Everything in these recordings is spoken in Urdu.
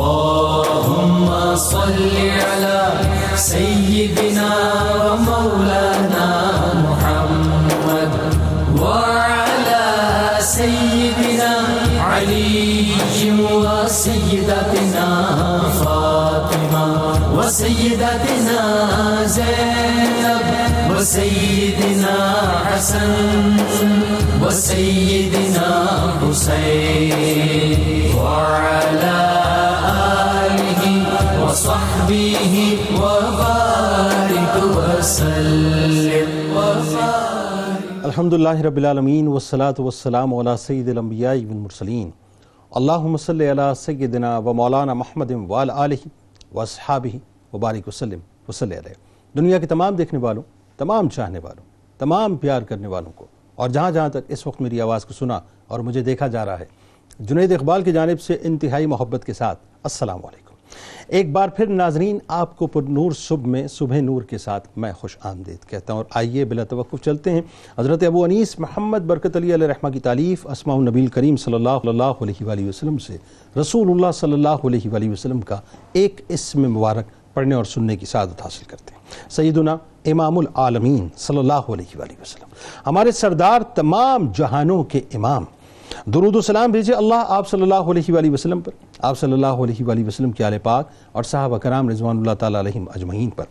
اللهم صل على سيدنا ومولانا محمد وعلى سيدنا علي وسيدتنا فاطمة وسيدتنا زينب وسيدنا حسن وسيدنا حسين وعلى آله وصحبه وبارك وسلم. الحمد لله رب العالمين والصلاة والسلام على سيد الانبياء والمرسلين. اللہم صلی علی سیدنا و مولانا محمد وعلی آلہ و اصحابہ وبارک وسلم وصلی علیہ. دنیا کے تمام دیکھنے والوں، تمام چاہنے والوں، تمام پیار کرنے والوں کو، اور جہاں جہاں تک اس وقت میری آواز کو سنا اور مجھے دیکھا جا رہا ہے، جنید اقبال کی جانب سے انتہائی محبت کے ساتھ السلام علیکم. ایک بار پھر ناظرین، آپ کو پر نور صبح میں صبح نور کے ساتھ میں خوش آمدید کہتا ہوں. اور آئیے بلا توقف چلتے ہیں حضرت ابو انیس محمد برکت علی علیہ رحمہ کی تعلیف اسماء النبی کریم صلی اللہ علیہ وآلہ وسلم سے رسول اللہ صلی اللہ علیہ وآلہ وسلم کا ایک اسم مبارک پڑھنے اور سننے کی سعادت حاصل کرتے ہیں. سیدنا امام العالمین صلی اللہ علیہ وآلہ وسلم، ہمارے سردار، تمام جہانوں کے امام. درود و سلام بھیجے اللہ آپ صلی اللہ علیہ وآلہ وسلم پر، آپ صلی اللہ علیہ وآلہ وسلم کے آل پاک اور صحابہ کرام رضوان اللہ تعالیٰ علیہم اجمعین پر.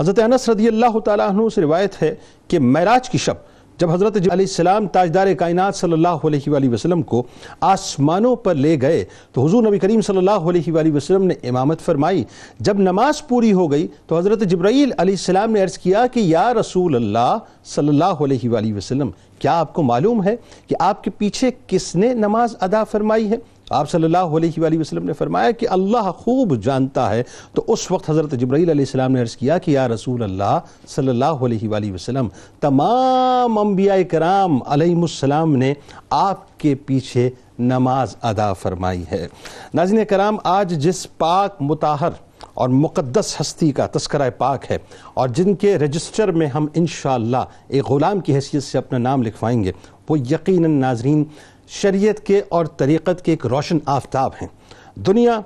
حضرت انس رضی اللہ تعالیٰ عنہ سے روایت ہے کہ معراج کی شب جب حضرت علیہ السلام تاجدار کائنات صلی اللہ علیہ وآلہ وسلم کو آسمانوں پر لے گئے تو حضور نبی کریم صلی اللہ علیہ وآلہ وسلم نے امامت فرمائی. جب نماز پوری ہو گئی تو حضرت جبرائیل علیہ السلام نے عرض کیا کہ یا رسول اللہ صلی اللہ علیہ وآلہ وسلم، کیا آپ کو معلوم ہے کہ آپ کے پیچھے کس نے نماز ادا فرمائی ہے؟ آپ صلی اللہ علیہ وآلہ وسلم نے فرمایا کہ اللہ خوب جانتا ہے. تو اس وقت حضرت جبرائیل علیہ السلام نے عرض کیا کہ یا رسول اللہ صلی اللہ علیہ وآلہ وسلم، تمام انبیاء کرام علیہم السلام نے آپ کے پیچھے نماز ادا فرمائی ہے. ناظرین کرام، آج جس پاک مطہر اور مقدس ہستی کا تذکرہ پاک ہے اور جن کے رجسٹر میں ہم انشاءاللہ ایک غلام کی حیثیت سے اپنا نام لکھوائیں گے، وہ یقیناً ناظرین شریعت کے اور طریقت کے ایک روشن آفتاب ہیں. دنیا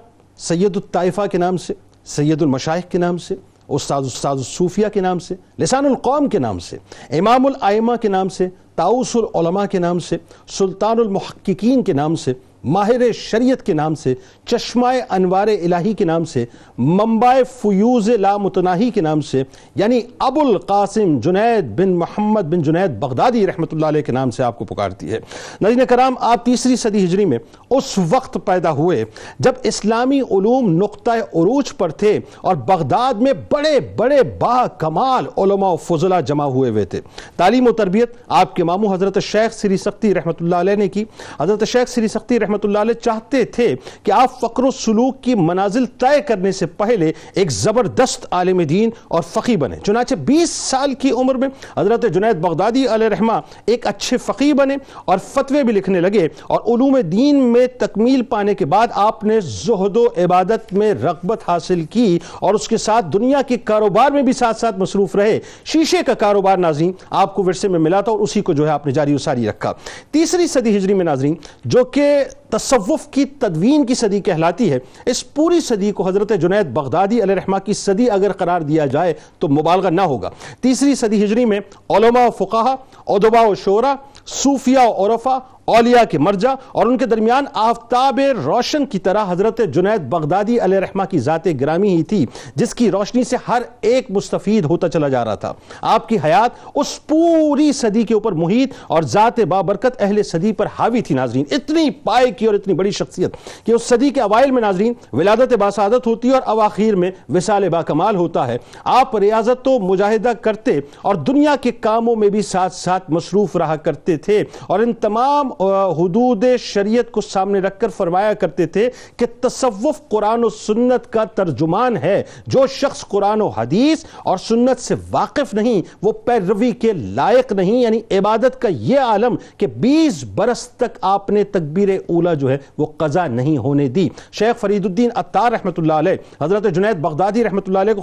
سید الطائفہ کے نام سے، سید المشائخ کے نام سے، استاد الصوفیہ کے نام سے، لسان القوم کے نام سے، امام الائمہ کے نام سے، طاؤس العلماء کے نام سے، سلطان المحققین کے نام سے، ماہر شریعت کے نام سے، چشمہ انوار الہی کے نام سے، منبع فیوز لامتناہی کے نام سے، یعنی ابو القاسم جنید بن محمد بن جنید بغدادی رحمۃ اللہ علیہ کے نام سے آپ کو پکارتی ہے. ناظرین کرام، آپ 3 صدی ہجری میں اس وقت پیدا ہوئے جب اسلامی علوم نقطۂ عروج پر تھے اور بغداد میں بڑے بڑے با کمال علماء و فضلاء جمع ہوئے ہوئے تھے. تعلیم و تربیت آپ کے ماموں حضرت شیخ سری سختی رحمۃ اللہ علیہ نے کی. حضرت شیخ سری سختی رحمت اللہ علیہ چاہتے تھے کہ آپ فقر و سلوک کی منازل طے کرنے سے پہلے ایک زبردست عالم دین اور فقی بنے. چنانچہ 20 سال کی عمر میں حضرت جنید بغدادی علیہ رحمہ ایک اچھے فقی بنے اور فتوے بھی لکھنے لگے، اور علوم دین میں تکمیل پانے کے بعد آپ نے زہد و عبادت میں رغبت حاصل کی اور اس کے ساتھ دنیا کے کاروبار میں بھی ساتھ ساتھ مصروف رہے. شیشے کا کاروبار ناظرین آپ کو ورثے میں ملا تھا اور اسی کو جو ہے آپ نے جاری و ساری رکھا. 3 صدی ہجری میں ناظرین، جو کہ تصوف کی تدوین کی صدی کہلاتی ہے، اس پوری صدی کو حضرت جنید بغدادی علیہ رحمہ کی صدی اگر قرار دیا جائے تو مبالغہ نہ ہوگا. 3 صدی ہجری میں علماء و فقہا، ادباء و شعرا، صوفیہ و عرفا، اولیاء کے مرجع اور ان کے درمیان آفتاب روشن کی طرح حضرت جنید بغدادی علیہ رحمہ کی ذات گرامی ہی تھی جس کی روشنی سے ہر ایک مستفید ہوتا چلا جا رہا تھا. آپ کی حیات اس پوری صدی کے اوپر محیط اور ذات بابرکت اہل صدی پر حاوی تھی. ناظرین، اتنی پائے کی اور اتنی بڑی شخصیت کہ اس صدی کے اوائل میں ناظرین ولادت باسعادت ہوتی ہے اور اواخیر میں وصال باکمال ہوتا ہے. آپ ریاضت و مجاہدہ کرتے اور دنیا کے کاموں میں بھی ساتھ ساتھ مصروف رہا کرتے تھے اور ان تمام حدود شریعت کو سامنے رکھ کر فرمایا کرتے تھے کہ تصوف قرآن و سنت کا ترجمان ہے. جو شخص قرآن و حدیث اور سنت سے واقف نہیں وہ پیروی کے لائق نہیں. یعنی عبادت کا یہ عالم کہ 20 برس تک آپ نے تکبیر اولا جو ہے وہ قضا نہیں ہونے دی. شیخ فرید الدین عطار رحمۃ اللہ علیہ حضرت جنید بغدادی رحمۃ اللہ علیہ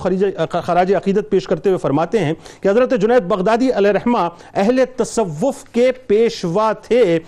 کو خراج عقیدت پیش کرتے ہوئے فرماتے ہیں کہ حضرت جنید بغدادی علیہ رحمہ اہل تصوف کے پیشوا تھے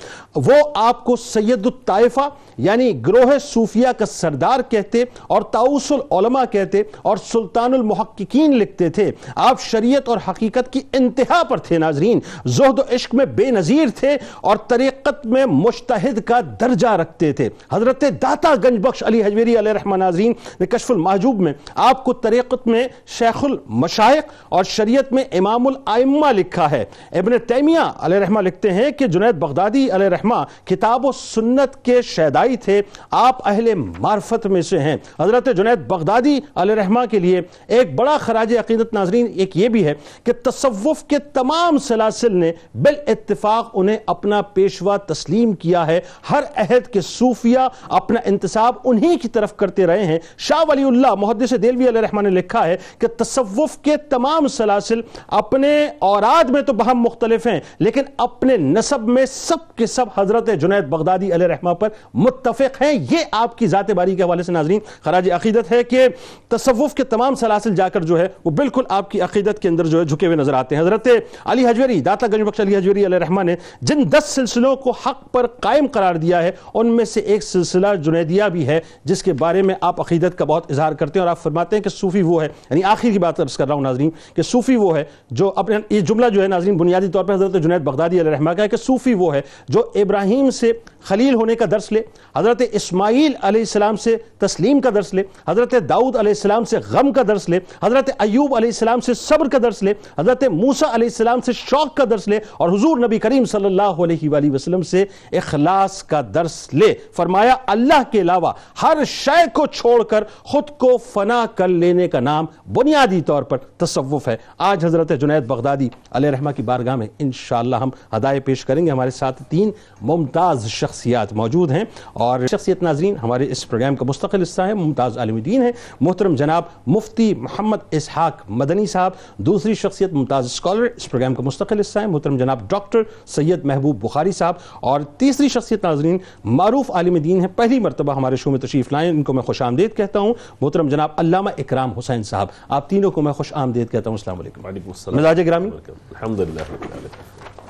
وہ آپ کو سید الطائفہ یعنی گروہ صوفیہ کا سردار کہتے اور طاؤس العلماء کہتے اور سلطان المحققین لکھتے تھے. آپ شریعت اور حقیقت کی انتہا پر تھے ناظرین, زہد و عشق میں بے نظیر تھے اور طریقت میں مجتہد کا درجہ رکھتے تھے. حضرت داتا گنج بخش علی حجویری علیہ رحمہ ناظرین نے کشف المحجوب میں آپ کو طریقت میں شیخ المشائخ اور شریعت میں امام الائمہ لکھا ہے. ابن تیمیہ علیہ رحمہ لکھتے ہیں کہ جنید بغدادی علیہ رحمہ کتاب و سنت کے شیدائی تھے, آپ اہل معرفت میں سے ہیں. حضرت جنید بغدادی علیہ رحمہ کے لیے ایک بڑا خراج عقیدت ناظرین ایک یہ بھی ہے کہ تصوف کے تمام سلاسل نے بالاتفاق انہیں اپنا پیشوا تسلیم کیا ہے. ہر عہد کے صوفیہ اپنا انتصاب انہی کی طرف کرتے رہے ہیں. شاہ ولی اللہ محدث دہلوی علیہ رحمہ نے لکھا ہے کہ تصوف کے تمام سلاسل اپنے اوراد میں تو بہم مختلف ہیں لیکن اپنے نسب میں سب کے سب حضرت جنید بغدادی علیہ رحمہ پر متفق ہیں. یہ آپ کی ذات باری کے حوالے سے ناظرین خراج عقیدت ہے کہ تصوف کے تمام سلاسل جا کر جو ہے وہ بالکل آپ کی عقیدت کے اندر جو ہے جھکے ہوئے نظر آتے ہیں. حضرت علی حجویری داتا گنج بخش علی حجویری علیہ رحمہ نے جن 10 سلسلوں کو حق پر قائم قرار دیا ہے ان میں سے ایک سلسلہ جنیدیہ بھی ہے جس کے بارے میں آپ عقیدت کا بہت اظہار کرتے ہیں اور آپ فرماتے ہیں کہ صوفی وہ ہے, یعنی آخر کی بات عرض کر رہا ہوں ناظرین کہ صوفی وہ ہے جو اپنے, یہ جملہ جو ہے ناظرین بنیادی طور پر حضرت جنید بغدادی علیہ رحمہ کا ہے کہ صوفی وہ ہے جو ابراہیم سے خلیل ہونے کا درس لے, حضرت اسماعیل علیہ السلام سے تسلیم کا درس لے, حضرت داؤد علیہ السلام سے غم کا درس لے, حضرت ایوب علیہ السلام سے صبر کا درس لے, حضرت موسیٰ علیہ السلام سے شوق کا درس لے اور حضور نبی کریم صلی اللہ علیہ وآلہ وسلم سے اخلاص کا درس لے. فرمایا اللہ کے علاوہ ہر شے کو چھوڑ کر خود کو فنا کر لینے کا نام بنیادی طور پر تصوف ہے. آج حضرت جنید بغدادی علیہ رحمہ کی بارگاہ میں انشاءاللہ ہم ہدایت پیش کریں گے. ہمارے ساتھ 3 ممتاز شخصیات موجود ہیں اور شخصیت ناظرین ہمارے اس پروگرام کا مستقل حصہ ہے. ممتاز عالم دین ہے محترم جناب مفتی محمد اسحاق مدنی صاحب. دوسری شخصیت ممتاز اسکالر اس پروگرام کا مستقل حصہ ہے محترم جناب ڈاکٹر سید محبوب بخاری صاحب. اور تیسری شخصیت ناظرین معروف عالم دین ہے, پہلی مرتبہ ہمارے شو میں تشریف لائیں, ان کو میں خوش آمدید کہتا ہوں محترم جناب علامہ اکرام حسین صاحب. آپ تینوں کو میں خوش آمدید کہتا ہوں. السلام علیکم. مزاج گرامی الحمدللہ.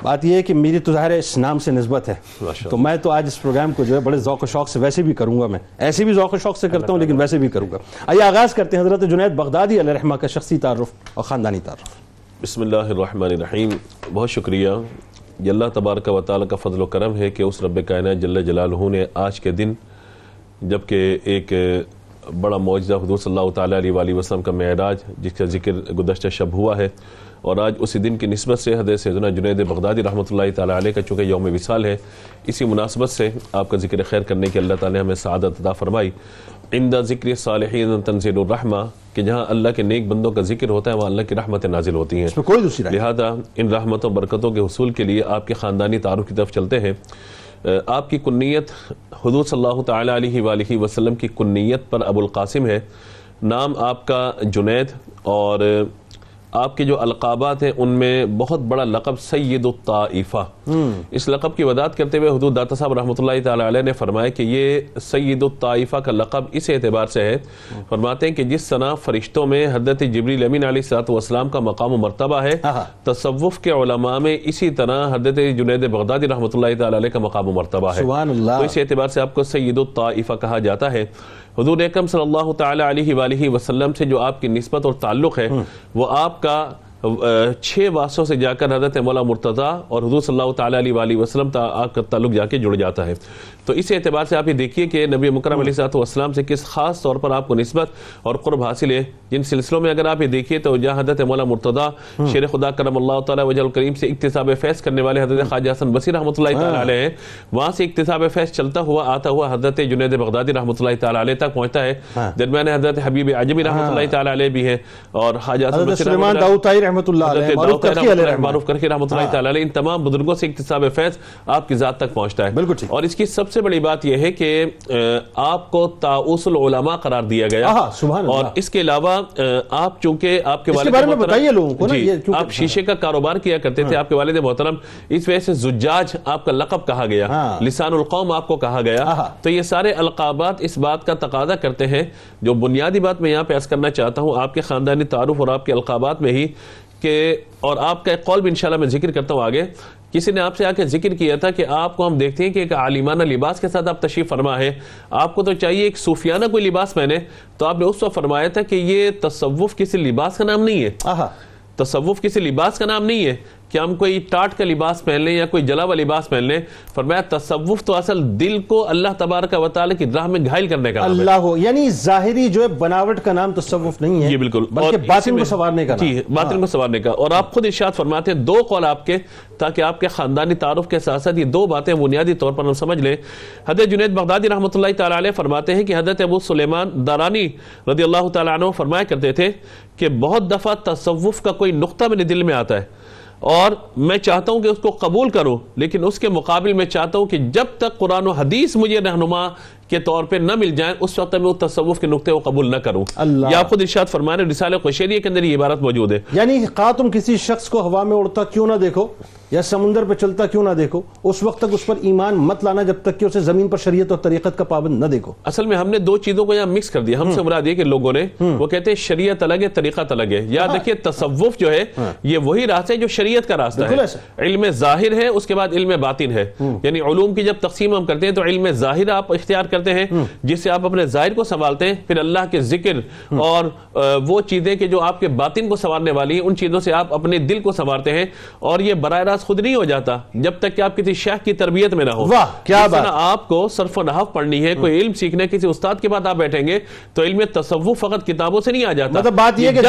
بات یہ ہے کہ میری تو ظاہر ہے اس نام سے نسبت ہے تو میں تو آج اس پروگرام کو جو ہے بڑے ذوق و شوق سے ویسے بھی کروں گا, میں ایسے بھی ذوق و شوق سے کرتا ہوں لیکن ویسے بھی کروں گا. آئیے آغاز کرتے ہیں حضرت جنید بغدادی علیہ رحمہ کا شخصی تعارف اور خاندانی تعارف. بسم اللہ الرحمن الرحیم. بہت شکریہ. یہ اللہ تبارک و تعالیٰ کا فضل و کرم ہے کہ اس رب کائنات جل جلالہ نے آج کے دن جب کہ ایک بڑا معجزہ حضور صلی اللہ تعالیٰ علیہ وآلہ وسلم کا معراج جس کا ذکر گزشتہ شب ہوا ہے, اور آج اسی دن کی نسبت سے حضرت سیدنا جنید بغدادی رحمۃ اللہ تعالیٰ علیہ کا چونکہ یوم وصال ہے, اسی مناسبت سے آپ کا ذکر خیر کرنے کی اللہ تعالیٰ نے ہمیں سعادت عطا فرمائی. عند ذکر صالحین تنزل الرحمہ, کہ جہاں اللہ کے نیک بندوں کا ذکر ہوتا ہے وہاں اللہ کی رحمتیں نازل ہوتی ہیں, کوئی دوسری رحمت. لہذا ان رحمتوں برکتوں کے حصول کے لیے آپ کے خاندانی تعارف کی طرف چلتے ہیں. آپ کی کنیت حضور صلی اللہ تعالیٰ علیہ وآلہ وسلم کی کنیت پر ابو القاسم ہے. نام آپ کا جنید اور آپ کے جو القابات ہیں ان میں بہت بڑا لقب سید الطائفہ. اس لقب کی وضاحت کرتے ہوئے حضور داتا صاحب رحمۃ اللہ تعالی علیہ نے فرمایا کہ یہ سید الطائفہ کا لقب اس اعتبار سے ہے, فرماتے ہیں کہ جس طرح فرشتوں میں حضرت جبریل امین علیہ السلام کا مقام و مرتبہ ہے, تصوف کے علماء میں اسی طرح حضرت جنید بغدادی رحمۃ اللہ تعالی علیہ کا مقام و مرتبہ ہے. تو اس اعتبار سے آپ کو سید الطائفہ کہا جاتا ہے. حضور اکرم صلی اللہ تعالیٰ علیہ وآلہ وسلم سے جو آپ کی نسبت اور تعلق ہے وہ آپ کا 6 واسطوں سے جا کر حضرت مولا مرتضیٰ اور حضور صلی اللہ تعالیٰ علیہ وآلہ وسلم آپ کا تعلق جا کے جڑ جاتا ہے. تو اس اعتبار سے آپ یہ دیکھیے کہ نبی مکرم علیہ السلام سے کس خاص طور پر آپ کو نسبت اور قرب حاصل ہے. جن سلسلوں میں اگر آپ یہ دیکھیے تو جہاں حضرت مولا مرتضیٰ شیر خدا کرم اللہ تعالیٰ وجہ الکریم سے اقتصاب فیض کرنے والے حضرت خواجہ حسن بصری رحمۃ اللہ تعالیٰ علیہ ہیں, وہاں سے اقتصاب فیض چلتا ہوا آتا ہوا حضرت جنید بغدادی رحمۃ اللہ تعالیٰ علیہ تک پہنچتا ہے. درمیان حضرت حبیب عجمی رحمۃ اللہ تعالیٰ علیہ بھی ہیں اور خواجہ حسن بصری رحمۃ اللہ تعالیٰ علیہ. ان تمام بزرگوں سے اقتصاب فیض آپ کی ذات تک پہنچتا ہے. بالکل. اور اس کی سب سے بڑی بات یہ ہے کہ آپ کو طاؤس العلماء قرار دیا گیا. اور اس کے علاوہ آپ چونکہ آپ کے والد محترم آپ شیشے کا کاروبار کیا کرتے تھے, آپ کے والد محترم, اس وجہ سے زجاج آپ کا لقب کہا گیا, لسان القوم آپ کو کہا گیا. تو یہ سارے القابات اس بات کا تقاضا کرتے ہیں, جو بنیادی بات میں یہاں پہ عرض کرنا چاہتا ہوں آپ کے خاندانی تعارف اور آپ کے القابات میں ہی کہ, اور آپ کا ایک قول بھی انشاءاللہ میں ذکر کرتا ہوں آگے, کسی نے آپ سے آ کے ذکر کیا تھا کہ آپ کو ہم دیکھتے ہیں کہ ایک عالمانہ لباس کے ساتھ آپ تشریف فرما ہے, آپ کو تو چاہیے ایک صوفیانہ کوئی لباس پہنے. تو آپ نے اس وقت فرمایا تھا کہ یہ تصوف کسی لباس کا نام نہیں ہے. تصوف کسی لباس کا نام نہیں ہے کہ ہم کوئی ٹاٹ کا لباس پہن لیں یا کوئی جلا ہوا لباس پہن لیں. فرمایا تصوف تو اصل دل کو اللہ تبارک و تعالی کی راہ میں گھائل کرنے کا نام ہے. یعنی ظاہری جو ہے بناوٹ کا نام تصوف نہیں ہے, بالکل, بلکہ باطن کو سنوارنے کا نام ہے, باطن کو سنوارنے کا. اور آپ خود ارشاد فرماتے ہیں دو قول آپ کے, تاکہ آپ کے خاندانی تعارف کے ساتھ ساتھ یہ دو باتیں بنیادی طور پر ہم سمجھ لیں. حضرت جنید بغدادی رحمۃ اللہ تعالیٰ علیہ فرماتے ہیں کہ حضرت ابو سلیمان دارانی رضی اللہ تعالیٰ عنہ فرمایا کرتے تھے کہ بہت دفعہ تصوف کا کوئی نقطہ میرے دل میں آتا ہے اور میں چاہتا ہوں کہ اس کو قبول کروں, لیکن اس کے مقابل میں چاہتا ہوں کہ جب تک قرآن و حدیث مجھے رہنما کے طور پہ نہ مل جائیں اس وقت میں تصوف کے نقطے کو قبول نہ کروں. یا خود ارشاد فرمانے رسالہ قشیریہ کے اندر یہ عبارت موجود ہے. یعنی تم کسی شخص کو ہوا میں اڑتا کیوں نہ دیکھو یا سمندر پہ چلتا کیوں نہ دیکھو, اس وقت تک اس پر ایمان مت لانا جب تک کہ اسے زمین پر شریعت اور طریقت کا پابند نہ دیکھو. اصل میں ہم نے دو چیزوں کو یہاں مکس کر دیا. ہم سے مراد یہ کہ لوگوں نے وہ کہتے ہیں شریعت الگ ہے طریقت الگ ہے. یاد رکھیے تصوف جو ہے یہ وہی راستہ ہے جو شریعت کا راستہ ہے. علم ظاہر ہے, اس کے بعد علم باطن ہے. یعنی علوم کی جب تقسیم ہم کرتے ہیں تو علم ظاہر آپ اختیار کرتے ہیں جس سے آپ اپنے ظاہر کو سنبھالتے ہیں, پھر اللہ کے ذکر اور وہ چیزیں کہ جو آپ کے باطن کو سنوارنے والی ہیں ان چیزوں سے آپ اپنے دل کو سنوارتے ہیں. اور یہ براہ راست خود نہیں ہو جاتا جب تک کہ آپ کسی شیخ کی تربیت میں نہ ہو. آپ کو صرف و نحو پڑھنی ہے, کوئی علم سیکھنا ہے, کسی استاد کے بعد آپ بیٹھیں گے تو علم تصوف فقط کتابوں سے نہیں آ جاتا. مطلب بات یہ کہ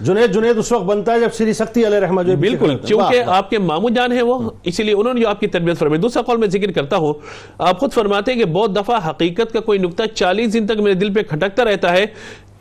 جنید اس وقت بنتا ہے جب سری سختی علیہ رحمہ جو بالکل, چونکہ آپ کے مامو جان ہیں وہ, اسی لیے انہوں نے جو آپ کی تربیت فرمائی. دوسرا قول میں ذکر کرتا ہوں, آپ خود فرماتے ہیں کہ بہت دفعہ حقیقت کا کوئی نقطہ 40 دن تک میرے دل پہ کھٹکتا رہتا ہے,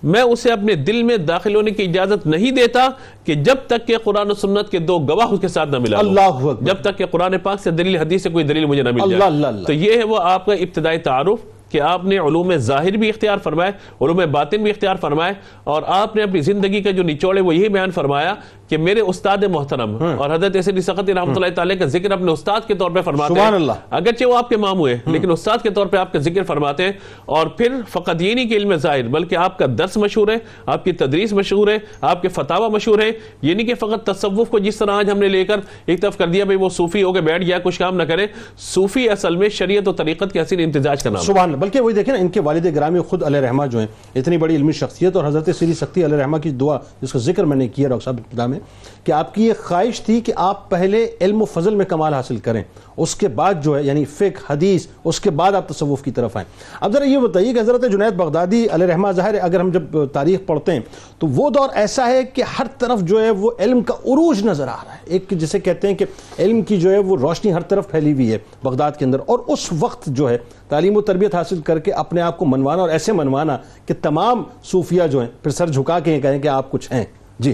میں اسے اپنے دل میں داخل ہونے کی اجازت نہیں دیتا کہ جب تک کہ قرآن و سنت کے دو گواہ اس کے ساتھ نہ ملا لوں, جب تک کہ قرآن پاک سے دلیل حدیث سے کوئی دلیل مجھے نہ مل جائے. تو یہ ہے وہ آپ کا ابتدائی تعارف کہ آپ نے علوم ظاہر بھی اختیار فرمائے, علوم باطن بھی اختیار فرمائے, اور آپ نے اپنی زندگی کا جو نچوڑ ہے وہ یہی بیان فرمایا کہ میرے استاد محترم اور حضرت سری سختی رحمۃ اللہ تعالیٰ کا ذکر اپنے استاد کے طور پہ فرماتے ہیں. اگرچہ وہ آپ کے مامو ہیں لیکن استاد کے طور پہ آپ کا ذکر فرماتے ہیں. اور پھر فقط یہ نہیں کہ علم ظاہر, بلکہ آپ کا درس مشہور ہے, آپ کی تدریس مشہور ہے, آپ کے فتاوی مشہور ہے. یہ نہیں کہ فقط تصوف کو جس طرح آج ہم نے لے کر ایک طرف کر دیا بھائی وہ صوفی ہو کے بیٹھ گیا کچھ کام نہ کرے. صوفی اصل میں شریعت و طریقت کے حسین امتزاج کا نام ہے. بلکہ وہی دیکھیں نا, ان کے والد گرامی خود علیہ رحمہ جو ہیں اتنی بڑی علمی شخصیت, اور حضرت سری سختی علیہ رحمہ کی دعا جس کا ذکر میں نے کیا ڈاکٹر صاحب ابتدا میں, کہ آپ کی یہ خواہش تھی کہ آپ پہلے علم و فضل میں کمال حاصل کریں, اس کے بعد جو ہے یعنی فقہ حدیث, اس کے بعد آپ تصوف کی طرف آئیں. اب ذرا یہ بتائیے کہ حضرت جنید بغدادی علیہ رحمہ, ظاہر ہے اگر ہم جب تاریخ پڑھتے ہیں تو وہ دور ایسا ہے کہ ہر طرف جو ہے وہ علم کا عروج نظر آ رہا ہے, ایک جسے کہتے ہیں کہ علم کی جو ہے وہ روشنی ہر طرف پھیلی ہوئی ہے بغداد کے اندر. اور اس وقت جو ہے تعلیم و تربیت حاصل کر کے اپنے آپ کو منوانا, اور ایسے منوانا کہ تمام صوفیہ جو ہیں پھر سر جھکا کے کہیں کہ آپ کچھ ہیں. جی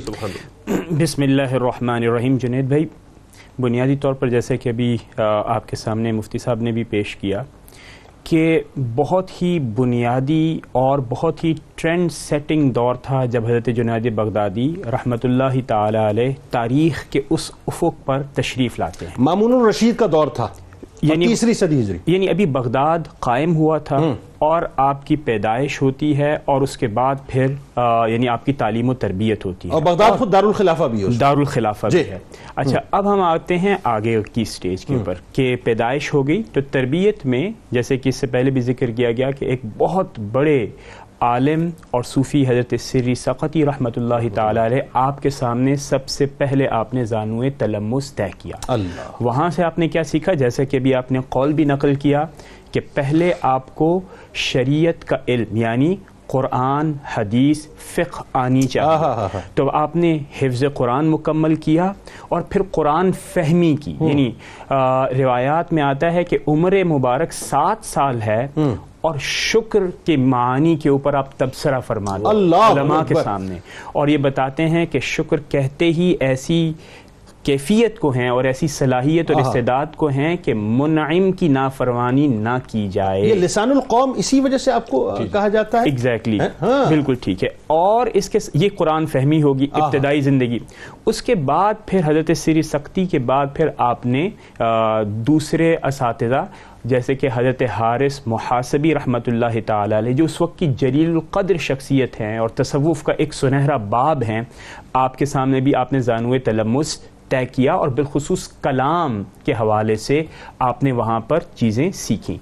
بسم اللہ الرحمن الرحیم. جنید بھائی, بنیادی طور پر جیسے کہ ابھی آپ کے سامنے مفتی صاحب نے بھی پیش کیا کہ بہت ہی بنیادی اور بہت ہی ٹرینڈ سیٹنگ دور تھا جب حضرت جنید بغدادی رحمۃ اللہ تعالی علیہ تاریخ کے اس افق پر تشریف لاتے ہیں. مامون الرشید کا دور تھا, یعنی تیسری صدی ہجری, یعنی ابھی بغداد قائم ہوا تھا اور آپ کی پیدائش ہوتی ہے, اور اس کے بعد پھر یعنی آپ کی تعلیم و تربیت ہوتی ہے, اور بغداد خود دارالخلافہ بھی ہے. دارالخلافہ بھی ہے. اچھا, اب ہم آتے ہیں آگے کی سٹیج کے اوپر کہ پیدائش ہو گئی تو تربیت میں, جیسے کہ اس سے پہلے بھی ذکر کیا گیا کہ ایک بہت بڑے عالم اور صوفی حضرت سری سقطی رحمۃ اللہ تعالیٰ علیہ, آپ کے سامنے سب سے پہلے آپ نے زانوِ تلمس طے کیا. وہاں سے آپ نے کیا سیکھا, جیسے کہ بھی آپ نے قول بھی نقل کیا کہ پہلے آپ کو شریعت کا علم یعنی قرآن حدیث فقہ آنی چاہیے. تو آپ نے حفظ قرآن مکمل کیا اور پھر قرآن فہمی کی. یعنی روایات میں آتا ہے کہ عمر مبارک 7 سال ہے, اور شکر کے معنی کے اوپر آپ تبصرہ فرماتے ہیں علماء کے سامنے, اور یہ بتاتے ہیں کہ شکر کہتے ہی ایسی کیفیت کو ہیں اور ایسی صلاحیت اور استعداد کو ہیں کہ منعم کی نافرمانی نہ کی جائے. یہ لسان القوم اسی وجہ سے آپ کو کہا جاتا ہے. ایگزیکٹلی, بالکل ٹھیک ہے. اور اس کے یہ قرآن فہمی ہوگی ابتدائی زندگی. اس کے بعد پھر حضرت سری سختی کے بعد پھر آپ نے دوسرے اساتذہ جیسے کہ حضرت حارث محاسبی رحمۃ اللہ تعالیٰ علیہ, جو اس وقت کی جلیل القدر شخصیت ہیں اور تصوف کا ایک سنہرا باب ہیں, آپ کے سامنے بھی آپ نے زانوِ تلمس طے کیا اور بالخصوص کلام کے حوالے سے آپ نے وہاں پر چیزیں سیکھیں.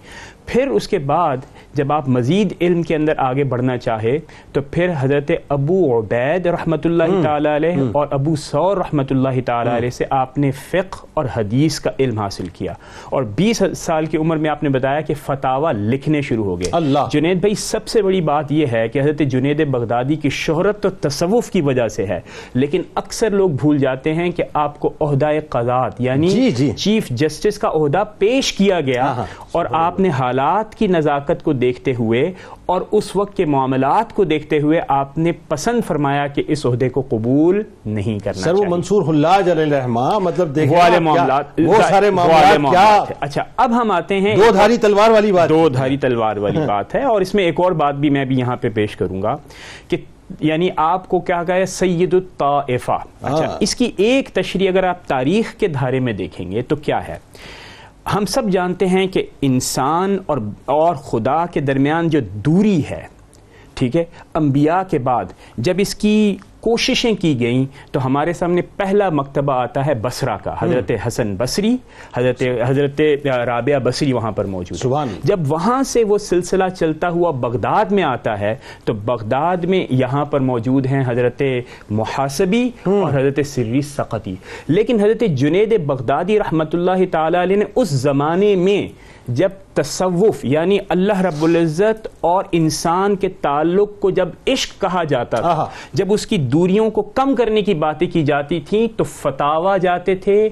پھر اس کے بعد جب آپ مزید علم کے اندر آگے بڑھنا چاہے تو پھر حضرت ابو عبید رحمۃ اللہ تعالیٰ علیہ اور ابو ثور رحمۃ اللہ تعالیٰ علیہ سے آپ نے فقہ اور حدیث کا علم حاصل کیا اور 20 سال کی عمر میں آپ نے بتایا کہ فتاویٰ لکھنے شروع ہو گئے. جنید بھائی, سب سے بڑی بات یہ ہے کہ حضرت جنید بغدادی کی شہرت تو تصوف کی وجہ سے ہے, لیکن اکثر لوگ بھول جاتے ہیں کہ آپ کو عہدۂ قضات یعنی چیف جسٹس کا عہدہ پیش کیا گیا اور آپ نے حالات کی نزاکت کو دیکھتے ہوئے اور اس وقت کے معاملات کو دیکھتے ہوئے آپ نے پسند فرمایا کہ اس عہدے کو قبول نہیں کرنا چاہیے. سر وہ منصور حلاج علیہ الرحمہ, مطلب دیکھیں وہ سارے معاملات کیا. اچھا اب ہم آتے ہیں دو دھاری تلوار والی بات, دو دھاری تلوار والی بات ہے. اور اس میں ایک اور بات بھی میں بھی یہاں پہ پیش کروں گا کہ یعنی آپ کو کیا کہا ہے سید الطائفہ. اچھا اس کی ایک تشریح اگر آپ تاریخ کے دھارے میں دیکھیں گے تو کیا ہے, ہم سب جانتے ہیں کہ انسان اور خدا کے درمیان جو دوری ہے, ٹھیک ہے, انبیاء کے بعد جب اس کی کوششیں کی گئیں تو ہمارے سامنے پہلا مکتبہ آتا ہے بصرہ کا, حضرت حسن بصری, حضرت رابعہ بصری وہاں پر موجود ہے. جب وہاں سے وہ سلسلہ چلتا ہوا بغداد میں آتا ہے تو بغداد میں یہاں پر موجود ہیں حضرت محاسبی اور حضرت سری سقطی. لیکن حضرت جنید بغدادی رحمۃ اللہ تعالیٰ علیہ نے اس زمانے میں جب تصوف یعنی اللہ رب العزت اور انسان کے تعلق کو جب عشق کہا جاتا تھا, جب اس کی دوریوں کو کم کرنے کی باتیں کی جاتی تھیں تو فتاویٰ جاتے تھے,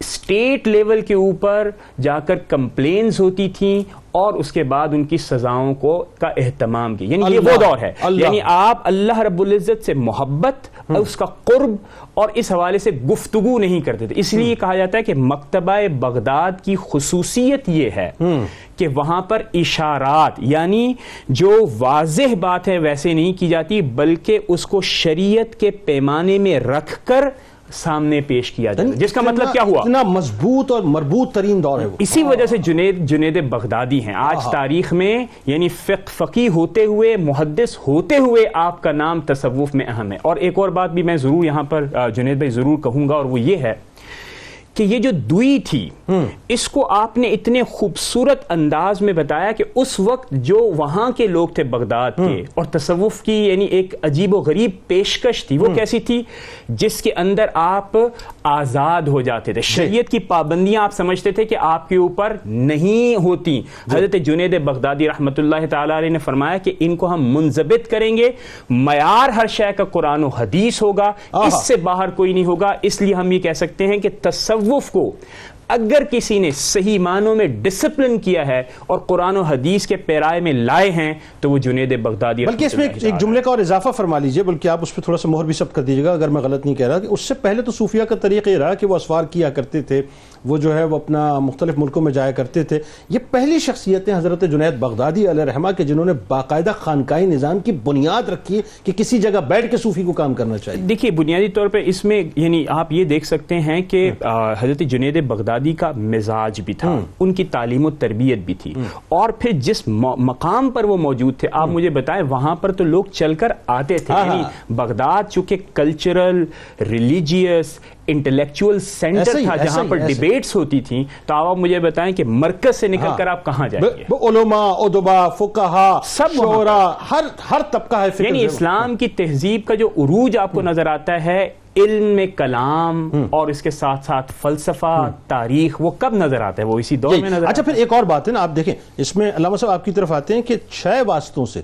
اسٹیٹ لیول کے اوپر جا کر کمپلینز ہوتی تھیں اور اس کے بعد ان کی سزاؤں کو کا اہتمام کیا. یعنی یہ وہ دور ہے, یعنی آپ اللہ رب العزت سے محبت, اس کا قرب اور اس حوالے سے گفتگو نہیں کرتے تھے. اس لیے کہا جاتا ہے کہ مکتبہ بغداد کی خصوصیت یہ ہے کہ وہاں پر اشارات یعنی جو واضح بات ہے ویسے نہیں کی جاتی بلکہ اس کو شریعت کے پیمانے میں رکھ کر سامنے پیش کیا جاتا ہے, جس کا مطلب کیا ہوا اتنا مضبوط اور مربوط ترین دور ہے. اسی وجہ سے جنید بغدادی ہیں آج تاریخ میں, یعنی فقی ہوتے ہوئے, محدث ہوتے ہوئے آپ کا نام تصوف میں اہم ہے. اور ایک اور بات بھی میں ضرور یہاں پر جنید بھائی ضرور کہوں گا, اور وہ یہ ہے کہ یہ جو دوئی تھی اس کو آپ نے اتنے خوبصورت انداز میں بتایا کہ اس وقت جو وہاں کے لوگ تھے بغداد کے, اور تصوف کی یعنی ایک عجیب و غریب پیشکش تھی. وہ کیسی تھی, جس کے اندر آپ آزاد ہو جاتے تھے, شریعت کی پابندیاں آپ سمجھتے تھے کہ آپ کے اوپر نہیں ہوتی. حضرت جنید بغدادی رحمۃ اللہ تعالیٰ علیہ نے فرمایا کہ ان کو ہم منضبط کریں گے, معیار ہر شے کا قرآن و حدیث ہوگا, اس سے باہر کوئی نہیں ہوگا. اس لیے ہم یہ کہہ سکتے ہیں کہ تصوف کو اگر کسی نے صحیح معنوں میں ڈسپلن کیا ہے اور قرآن و حدیث کے پیرائے میں لائے ہیں تو وہ جنید بغدادی. بلکہ اس میں ایک جملے کا اور اضافہ فرما لیجئے, بلکہ آپ اس پہ تھوڑا سا مہر بھی سب کر دیجئے گا اگر میں غلط نہیں کہہ رہا, کہ اس سے پہلے تو صوفیہ کا طریقہ یہ رہا کہ وہ اسوار کیا کرتے تھے, وہ جو ہے وہ اپنا مختلف ملکوں میں جایا کرتے تھے. یہ پہلی شخصیتیں حضرت جنید بغدادی علیہ الرحمہ کے جنہوں نے باقاعدہ خانقاہی نظام کی بنیاد رکھی ہے کہ کسی جگہ بیٹھ کے صوفی کو کام کرنا چاہیے. دیکھیے بنیادی طور پہ اس میں یعنی آپ یہ دیکھ سکتے ہیں کہ حضرت جنید بغدادی کا مزاج بھی تھا, ان کی تعلیم و تربیت بھی تھی, اور پھر جس مقام پر وہ موجود تھے آپ مجھے بتائیں وہاں پر تو لوگ چل کر آتے تھے. یعنی بغداد چونکہ کلچرل, ریلیجیس, انٹلیکچوئل سینٹر تھا جہاں پر ڈیبیٹس ہوتی تھیں, تو آپ مجھے بتائیں کہ مرکز سے نکل کر آپ کہاں جائیں گے. علماء, ادبا, فقہا, شعراء, ہر طبقہ ہے. یعنی اسلام کی تہذیب کا جو عروج آپ کو نظر آتا ہے علم کلام اور اس کے ساتھ ساتھ فلسفہ, تاریخ, وہ کب نظر آتا ہے, وہ اسی دور میں نظر آتا ہے. اچھا پھر ایک اور بات ہے نا, آپ دیکھیں اس میں علامہ صاحب آپ کی طرف آتے ہیں کہ 6 واسطوں سے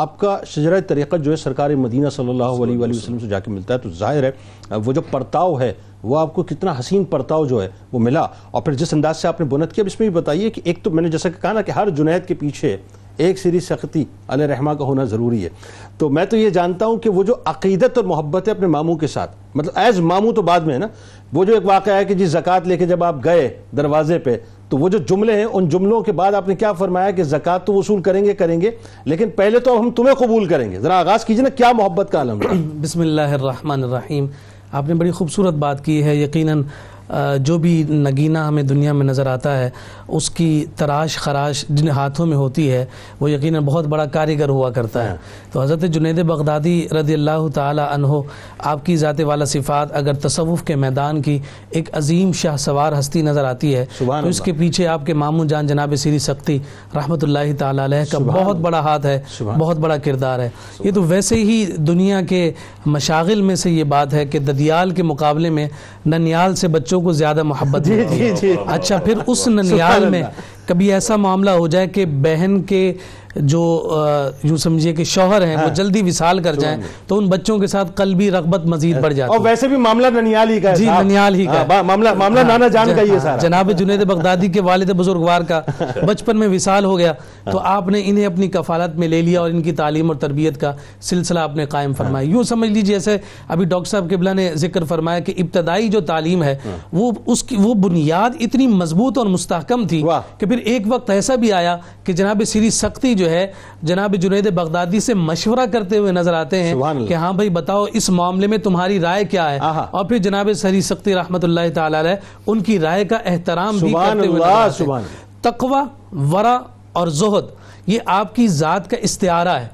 آپ کا شجرہ طریقت جو ہے سرکار مدینہ صلی اللہ علیہ وآلہ وسلم سے جا کے ملتا ہے, تو ظاہر ہے وہ جو پرتاؤ ہے وہ آپ کو کتنا حسین پرتاؤ جو ہے وہ ملا, اور پھر جس انداز سے آپ نے بنت کیا. اب اس میں بھی بتائیے کہ ایک تو میں نے جیسا کہ کہا نا کہ ہر جنید کے پیچھے ایک سری سختی علیہ رحمہ کا ہونا ضروری ہے, تو میں تو یہ جانتا ہوں کہ وہ جو عقیدت اور محبت ہے اپنے ماموں کے ساتھ, مطلب ایز ماموں تو بعد میں ہے نا, وہ جو ایک واقعہ ہے کہ جی زکوٰۃ لے کے جب آپ گئے دروازے پہ تو وہ جو جملے ہیں ان جملوں کے بعد آپ نے کیا فرمایا کہ زکوٰۃ تو وصول کریں گے لیکن پہلے تو ہم تمہیں قبول کریں گے. ذرا آغاز کیجیے نا, کیا محبت کا عالم. بسم اللہ الرحمن الرحیم, آپ نے بڑی خوبصورت بات کی ہے. یقیناً جو بھی نگینہ ہمیں دنیا میں نظر آتا ہے اس کی تراش خراش جن ہاتھوں میں ہوتی ہے وہ یقیناً بہت بڑا کاریگر ہوا کرتا ہے. تو حضرت جنید بغدادی رضی اللہ تعالی عنہ آپ کی ذات والا صفات اگر تصوف کے میدان کی ایک عظیم شاہ سوار ہستی نظر آتی ہے تو اس کے پیچھے آپ کے ماموں جان جناب سیری سختی رحمۃ اللہ تعالیٰ علیہ کا بہت بڑا ہاتھ ہے, بہت بڑا کردار ہے. یہ تو ویسے ہی دنیا کے مشاغل میں سے یہ بات ہے کہ ددیال کے مقابلے میں ننیال سے بچوں کو زیادہ محبت ہے. اچھا پھر اس ننیال میں کبھی ایسا معاملہ ہو جائے کہ بہن کے جو یوں سمجھیے کہ شوہر ہیں وہ جلدی وصال کر جائیں تو ان بچوں کے ساتھ قلبی رغبت مزید بڑھ جاتی ہے. اور ویسے بھی معاملہ ننیال ہی کا ہے, جی ننیال ہی کا معاملہ نانا جان کا ہی ہے. جناب جنید بغدادی کے والد بزرگوار کا بچپن میں وصال ہو گیا تو آپ نے انہیں اپنی کفالت میں لے لیا اور ان کی تعلیم اور تربیت کا سلسلہ آپ نے قائم فرمایا. یوں سمجھ لیجیے جیسے ابھی ڈاکٹر صاحب قبلہ نے ذکر فرمایا کہ ابتدائی جو تعلیم ہے وہ اس کی وہ بنیاد اتنی مضبوط اور مستحکم تھی کہ پھر ایک وقت ایسا بھی آیا کہ جناب سری سختی جو ہے جناب جنید بغدادی سے مشورہ کرتے ہوئے نظر آتے ہیں کہ ہاں بھائی بتاؤ اس معاملے میں تمہاری رائے کیا ہے, اور پھر جناب سری سختی رحمۃ اللہ تعالی علیہ ان کی رائے کا احترام بھی کرتے ہوئے نظر آتے ہیں. تقوی, ورع اور زہد یہ آپ کی ذات کا استعارہ ہے.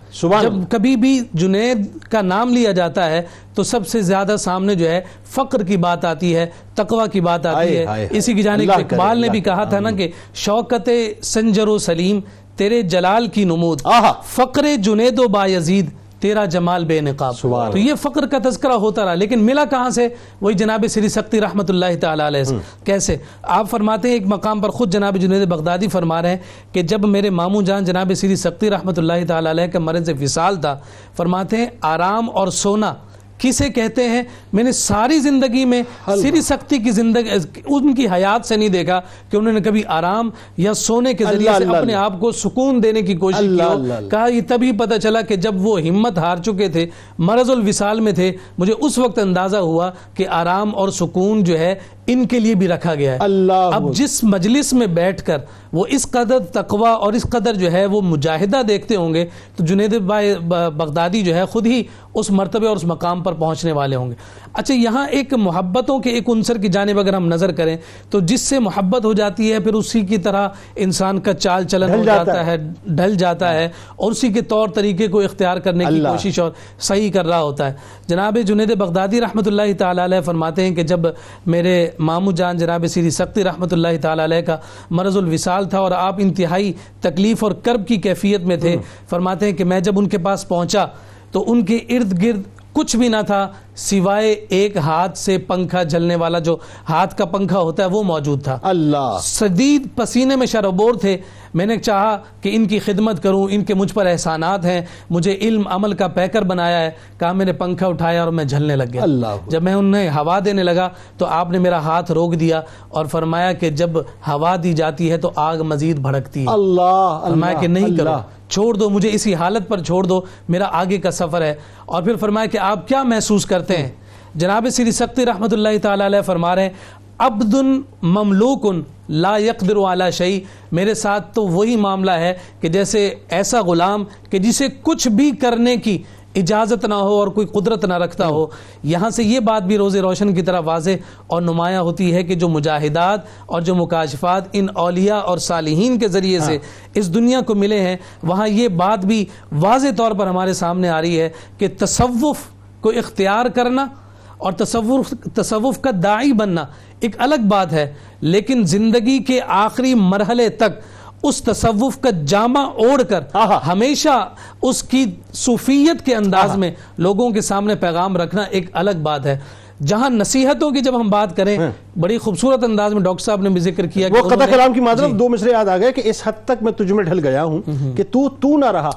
جب کبھی بھی جنید کا نام لیا جاتا ہے تو سب سے زیادہ سامنے جو ہے فقر کی بات آتی ہے, تقوی کی بات آتی ہے. اسی کی جانب اقبال نے بھی کہا تھا نا کہ شوکت سنجر و سلیم تیرے جلال کی نمود, فقر جنید و بایزید تیرا جمال بے نقاب. تو یہ فقر کا تذکرہ ہوتا رہا, لیکن ملا کہاں سے؟ وہی جناب سری سختی رحمۃ اللہ تعالیٰ علیہ. کیسے آپ فرماتے ہیں ایک مقام پر, خود جناب جنید بغدادی فرما رہے ہیں کہ جب میرے ماموں جان جناب سری سختی رحمۃ اللہ تعالیٰ علیہ کا مرض سے وصال تھا, فرماتے ہیں آرام اور سونا کسے کہتے ہیں میں نے ساری زندگی میں سری سختی کی زندگی ان کی حیات سے نہیں دیکھا کہ انہوں نے کبھی آرام یا سونے کے ذریعے سے اپنے آپ کو سکون دینے کی کوشش کی ہو. کہا یہ تبھی پتہ چلا کہ جب وہ ہمت ہار چکے تھے, مرض الوصال میں تھے, مجھے اس وقت اندازہ ہوا کہ آرام اور سکون جو ہے ان کے لیے بھی رکھا گیا ہے. اب جس مجلس میں بیٹھ کر وہ اس قدر تقوی اور اس قدر جو ہے وہ مجاہدہ دیکھتے ہوں گے تو جنید بغدادی جو ہے خود ہی اس مرتبے اور اس مقام پر پہنچنے والے ہوں گے. اچھا یہاں ایک محبتوں کے ایک عنصر کی جانب اگر ہم نظر کریں تو جس سے محبت ہو جاتی ہے پھر اسی کی طرح انسان کا چال چلن ہو جاتا ہے, ڈھل جاتا ہے اور اسی کے طور طریقے کو اختیار کرنے کی کوشش اور صحیح کر رہا ہوتا ہے. جناب جنید بغدادی رحمۃ اللہ تعالیٰ علیہ فرماتے ہیں کہ جب میرے مامو جان جناب سری سختی رحمۃ اللہ تعالیٰ علیہ کا مرض الوصال تھا اور آپ انتہائی تکلیف اور کرب کی کیفیت میں تھے, فرماتے ہیں کہ میں جب ان کے پاس پہنچا تو ان کے ارد گرد کچھ بھی نہ تھا سوائے ایک ہاتھ سے پنکھا جلنے والا جو ہاتھ کا پنکھا ہوتا ہے وہ موجود تھا. اللہ شدید پسینے میں شرابور تھے. میں نے چاہا کہ ان کی خدمت کروں, ان کے مجھ پر احسانات ہیں, مجھے علم عمل کا پیکر بنایا ہے. کہا میں نے پنکھا اٹھایا اور میں جھلنے لگ گیا. جب میں انہیں ہوا دینے لگا تو آپ نے میرا ہاتھ روک دیا اور فرمایا کہ جب ہوا دی جاتی ہے تو آگ مزید بھڑکتی ہے. اللہ فرمایا کہ نہیں کرو, چھوڑ دو, مجھے اسی حالت پر چھوڑ دو, میرا آگے کا سفر ہے. اور پھر فرمایا کہ آپ کیا محسوس کرتے ہیں؟ جناب سری سختی رحمۃ اللہ تعالیٰ علیہ فرما رہے ہیں عبد مملوک لا یقدر علی شیء, میرے ساتھ تو وہی معاملہ ہے کہ جیسے ایسا غلام کہ جسے کچھ بھی کرنے کی اجازت نہ ہو اور کوئی قدرت نہ رکھتا ہو. یہاں سے یہ بات بھی روز روشن کی طرح واضح اور نمایاں ہوتی ہے کہ جو مجاہدات اور جو مکاشفات ان اولیاء اور صالحین کے ذریعے سے اس دنیا کو ملے ہیں, وہاں یہ بات بھی واضح طور پر ہمارے سامنے آ رہی ہے کہ تصوف کو اختیار کرنا اور تصوف کا داعی بننا ایک الگ بات ہے, لیکن زندگی کے آخری مرحلے تک اس تصوف کا جامع اوڑھ کر ہمیشہ اس کی صوفیت کے انداز میں لوگوں کے سامنے پیغام رکھنا ایک الگ بات ہے. جہاں نصیحتوں کی جب ہم بات کریں, بڑی خوبصورت انداز میں ڈاکٹر صاحب نے بھی ذکر کیا وہ قطع کلام کی معذرت, دو مصرے یاد آ گئے کہ اس حد تک میں تجھ میں ڈھل گیا ہوں کہ تو نہ رہا,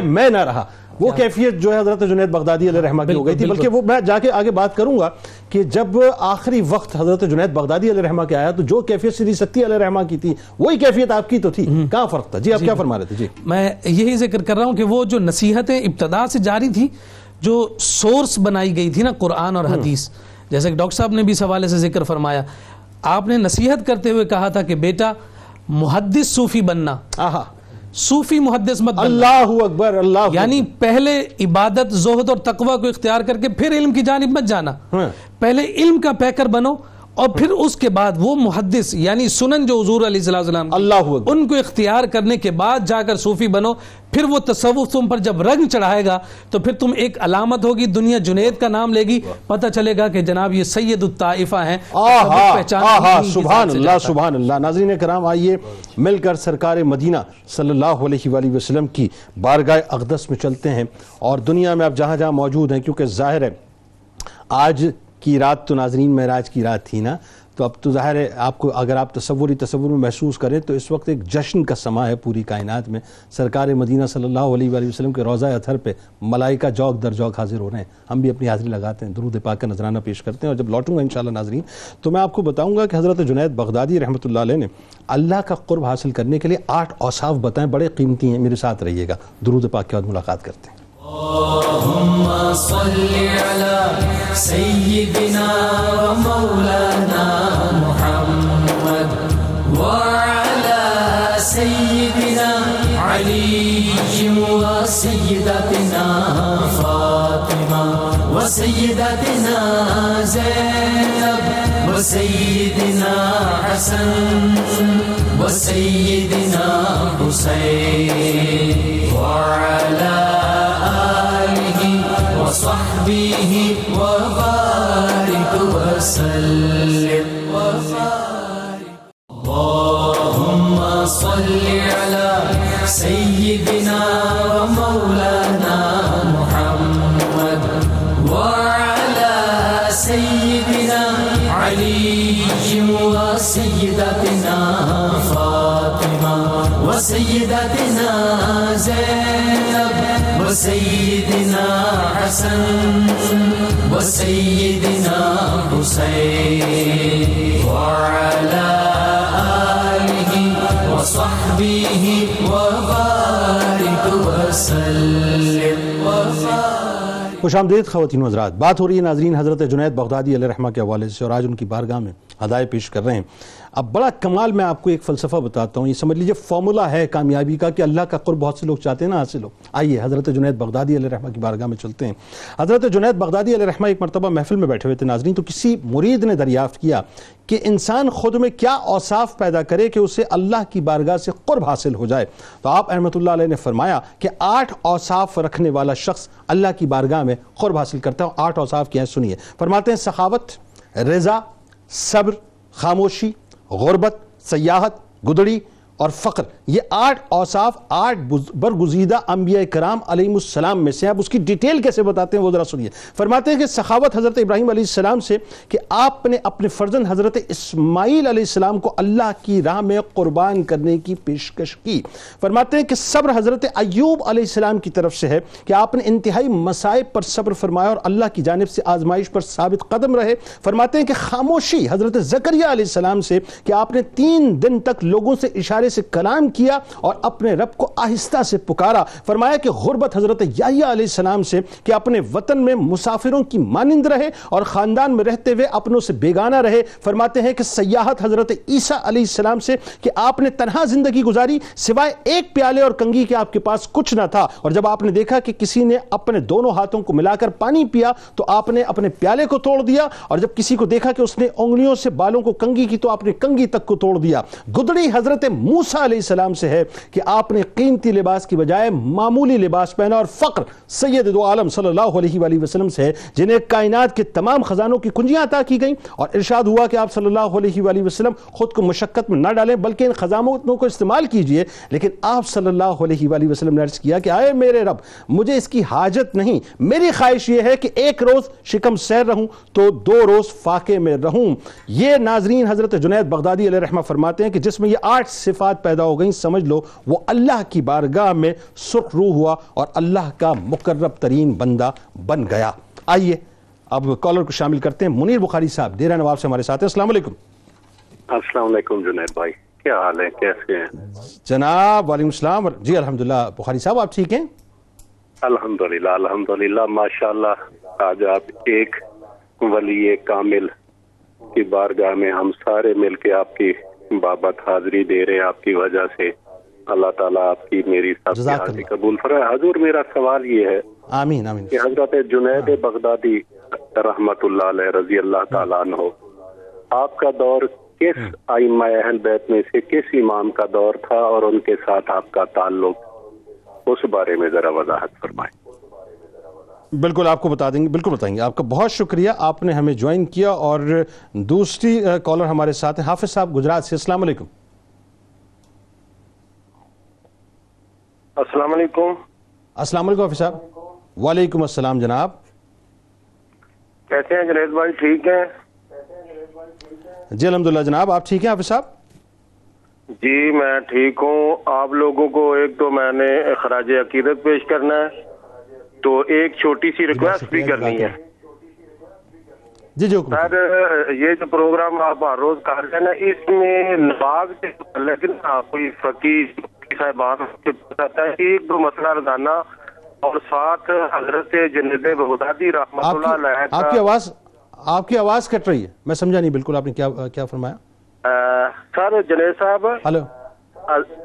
میں نہ رہا. وہ کیفیت جو ہے حضرت جنید بغدادی علیہ رحمہ کی ہو گئی تھی, بلکہ وہ میں جا کے آگے بات کروں گا کہ جب آخری وقت حضرت جنید بغدادی علیہ رحمہ کے آیا تو جو کیفیت سری سختی علیہ رحمہ کی تھی وہی کیفیت آپ کی تو تھی, کہاں فرق تھا؟ جی آپ کیا فرما رہے تھے؟ جی میں یہی ذکر کر رہا ہوں کہ وہ جو نصیحتیں ابتدا سے جاری تھی, جو سورس بنائی گئی تھی نا قرآن اور حدیث, جیسے کہ ڈاکٹر صاحب نے بھی اس حوالے سے ذکر فرمایا. آپ نے نصیحت کرتے ہوئے کہا تھا کہ بیٹا محدث صوفی بننا, صوفی محدث مت بننا. اللہ اکبر, اللہ یعنی پہلے عبادت, زہد اور تقوی کو اختیار کر کے پھر علم کی جانب مت جانا, پہلے علم کا پیکر بنو اور پھر اس کے بعد وہ محدث یعنی سنن جو حضور علیہ السلام ان کو اختیار کرنے کے بعد جا کر صوفی بنو. پھر وہ تصوف تم پر جب رنگ چڑھائے گا تو پھر تم ایک علامت ہوگی, دنیا جنید کا نام لے گی, پتہ چلے گا کہ جناب یہ سید الطائفہ ہیں. سبحان اللہ, سبحان اللہ. ناظرین کرام, آئیے مل کر سرکار مدینہ صلی اللہ علیہ وآلہ وسلم کی بارگاہ اقدس میں چلتے ہیں, اور دنیا میں آپ جہاں جہاں موجود ہیں, کیونکہ ظاہر ہے آج کی رات تو ناظرین معراج کی رات تھی نا, تو اب تو ظاہر ہے آپ کو اگر آپ تصور میں محسوس کریں تو اس وقت ایک جشن کا سما ہے پوری کائنات میں. سرکار مدینہ صلی اللہ علیہ وآلہ وسلم کے روضہ اطہر پہ ملائکہ جوک در جوک حاضر ہو رہے ہیں. ہم بھی اپنی حاضری لگاتے ہیں, درود پاک کا نذرانہ پیش کرتے ہیں, اور جب لوٹوں گا انشاءاللہ ناظرین تو میں آپ کو بتاؤں گا کہ حضرت جنید بغدادی رحمۃ اللہ علیہ نے اللہ کا قرب حاصل کرنے کے لیے 8 اوصاف بتائیں, بڑے قیمتی ہیں. میرے ساتھ رہیے گا, درود پاک کے بعد ملاقات کرتے ہیں. اللهم صل على سيدنا ومولانا محمد وعلى سيدنا علي وسيدتنا فاطمة وسيدتنا زينب وسيدنا حسن وسيدنا حسين وعلى وصحبه وبارك وسلم. اللهم صل على سيدنا ومولانا محمد وعلى سيدنا علي وسيدتنا فاطمة وسيدتنا زينب وسيدنا حسن وسيدنا حسين وعلى آله وصحبه وبارك وسلم. خوش آمدید خواتین و حضرات, بات ہو رہی ہے ناظرین حضرت جنید بغدادی علیہ الرحمہ کے حوالے سے, اور آج ان کی بارگاہ میں ہدایت پیش کر رہے ہیں. اب بڑا کمال, میں آپ کو ایک فلسفہ بتاتا ہوں, یہ سمجھ لیجئے فارمولا ہے کامیابی کا کہ اللہ کا قرب بہت سے لوگ چاہتے ہیں نا, حاصل ہو. آئیے حضرت جنید بغدادی علیہ الرحمہ کی بارگاہ میں چلتے ہیں. حضرت جنید بغدادی علیہ الرحمہ ایک مرتبہ محفل میں بیٹھے ہوئے تھے ناظرین, تو کسی مرید نے دریافت کیا کہ انسان خود میں کیا اوصاف پیدا کرے کہ اسے اللہ کی بارگاہ سے قرب حاصل ہو جائے. تو آپ رحمۃ اللہ علیہ نے فرمایا کہ 8 اوصاف رکھنے والا شخص اللہ کی بارگاہ میں قرب حاصل کرتا ہے. 8 اوصاف کیا ہیں سنیے. فرماتے ہیں سخاوت, رضا, صبر, خاموشی, غربت, سیاحت, گدڑی اور فقر. یہ 8 اوصاف 8 برگزیدہ انبیاء کرام علیہ السلام میں سے. اب اس کی ڈیٹیل کیسے بتاتے ہیں وہ ذرا سنیے. فرماتے ہیں کہ سخاوت حضرت ابراہیم علیہ السلام سے کہ آپ نے اپنے فرزند حضرت اسماعیل علیہ السلام کو اللہ کی راہ میں قربان کرنے کی پیشکش کی. فرماتے ہیں کہ صبر حضرت ایوب علیہ السلام کی طرف سے ہے کہ آپ نے انتہائی مصائب پر صبر فرمایا اور اللہ کی جانب سے آزمائش پر ثابت قدم رہے. فرماتے ہیں کہ خاموشی حضرت زکریا علیہ السلام سے کہ آپ نے 3 دن تک لوگوں سے اشارے سے کلام کیا اور اپنے رب کو آہستہ سے پکارا. فرمایا کہ غربت حضرت یحییٰ علیہ السلام سے کہ اپنے وطن میں مسافروں کی مانند رہے اور خاندان میں رہتے ہوئے اپنوں سے بیگانہ رہے. فرماتے ہیں کہ سیاحت حضرت عیسیٰ علیہ السلام سے کہ آپ نے تنہا زندگی گزاری, سوائے ایک پیالے اور کنگھی کے آپ کے پاس کچھ نہ تھا, اور جب آپ نے دیکھا کہ کسی نے اپنے دونوں ہاتھوں کو ملا کر پانی پیا تو آپ نے اپنے پیالے کو توڑ دیا, اور جب کسی کو دیکھا کہ اس نے انگلیوں سے بالوں کو کنگھی کی تو آپ نے کنگھی تک کو توڑ دیا. گدڑی حضرت موسیٰ علیہ السلام سے ہے کہ آپ نے قیمتی لباس کی بجائے معمولی لباس پہنا. اور فقر سید دو عالم صلی اللہ علیہ وآلہ وسلم سے ہے جنہیں کائنات کے تمام خزانوں کی کنجیاں عطا کی گئیں, اور ارشاد ہوا کہ آپ صلی اللہ علیہ وآلہ وسلم خود کو مشقت میں نہ ڈالیں بلکہ ان خزانوں کو استعمال کیجئے. لیکن آپ صلی اللہ علیہ وآلہ وسلم نے عرض کیا کہ آئے میرے رب, مجھے اس کی حاجت نہیں, میری خواہش یہ ہے کہ ایک روز شکم سیر رہوں تو 2 روز فاقے میں رہوں. یہ ناظرین حضرت جنید بغدادی علیہ الرحمہ فرماتے ہیں کہ جس میں یہ 8 صفات پیدا ہو گئیں, سمجھ لو وہ اللہ کی بارگاہ میں سرخ روح ہوا اور اللہ کا مقرب ترین بندہ بن گیا. آئیے اب کالر کو شامل کرتے ہیں. منیر بخاری صاحب ڈیرہ نواب سے ہمارے ساتھ ہیں. السلام علیکم. السلام علیکم جنید بھائی, کیا حال ہے, کیسے ہیں جناب؟ وعلیکم السلام. جی الحمدللہ. بخاری صاحب آپ ٹھیک ہیں؟ الحمدللہ الحمدللہ ماشاءاللہ. آج آپ ایک ولی کامل کی بارگاہ میں ہم سارے مل کے آپ کی بابت حاضری دے رہے ہیں. آپ کی وجہ سے اللہ تعالیٰ آپ کی میری سب حاضری قبول فرمائے. حضور میرا سوال یہ ہے آمین آمین کہ حضرت جنید بغدادی رحمت اللہ علیہ رضی اللہ تعالیٰ عنہ آپ کا دور کس ائمہ اہل بیت میں سے کس امام کا دور تھا اور ان کے ساتھ آپ کا تعلق، اس بارے میں ذرا وضاحت فرمائیں. بالکل آپ کو بتا دیں گے، بالکل بتائیں گے. آپ کا بہت شکریہ، آپ نے ہمیں جوائن کیا. اور دوسری کالر ہمارے ساتھ ہیں، حافظ صاحب گجرات سے. السلام علیکم. السلام علیکم. السلام علیکم حافظ صاحب. وعلیکم السلام جناب. کیسے ہیں جنید بھائی؟ ٹھیک ہیں جی الحمدللہ. جناب آپ ٹھیک ہیں حافظ صاحب؟ جی میں ٹھیک ہوں. آپ لوگوں کو ایک تو میں نے خراج عقیدت پیش کرنا ہے، تو ایک چھوٹی سی ریکویسٹ بھی کرنی ہے. جی جو سر یہ جو پروگرام آپ ہر روز کر رہے ہیں نا، اس میں نماز سے لیکن کوئی فقیر صاحبان ہے ایک دو مسئلہ روزانہ، اور ساتھ حضرت جنید بغدادی رحمۃ اللہ علیہ. آپ کی آواز کٹ رہی ہے، میں سمجھا نہیں بالکل آپ نے کیا فرمایا. سر جنید صاحب ہلو،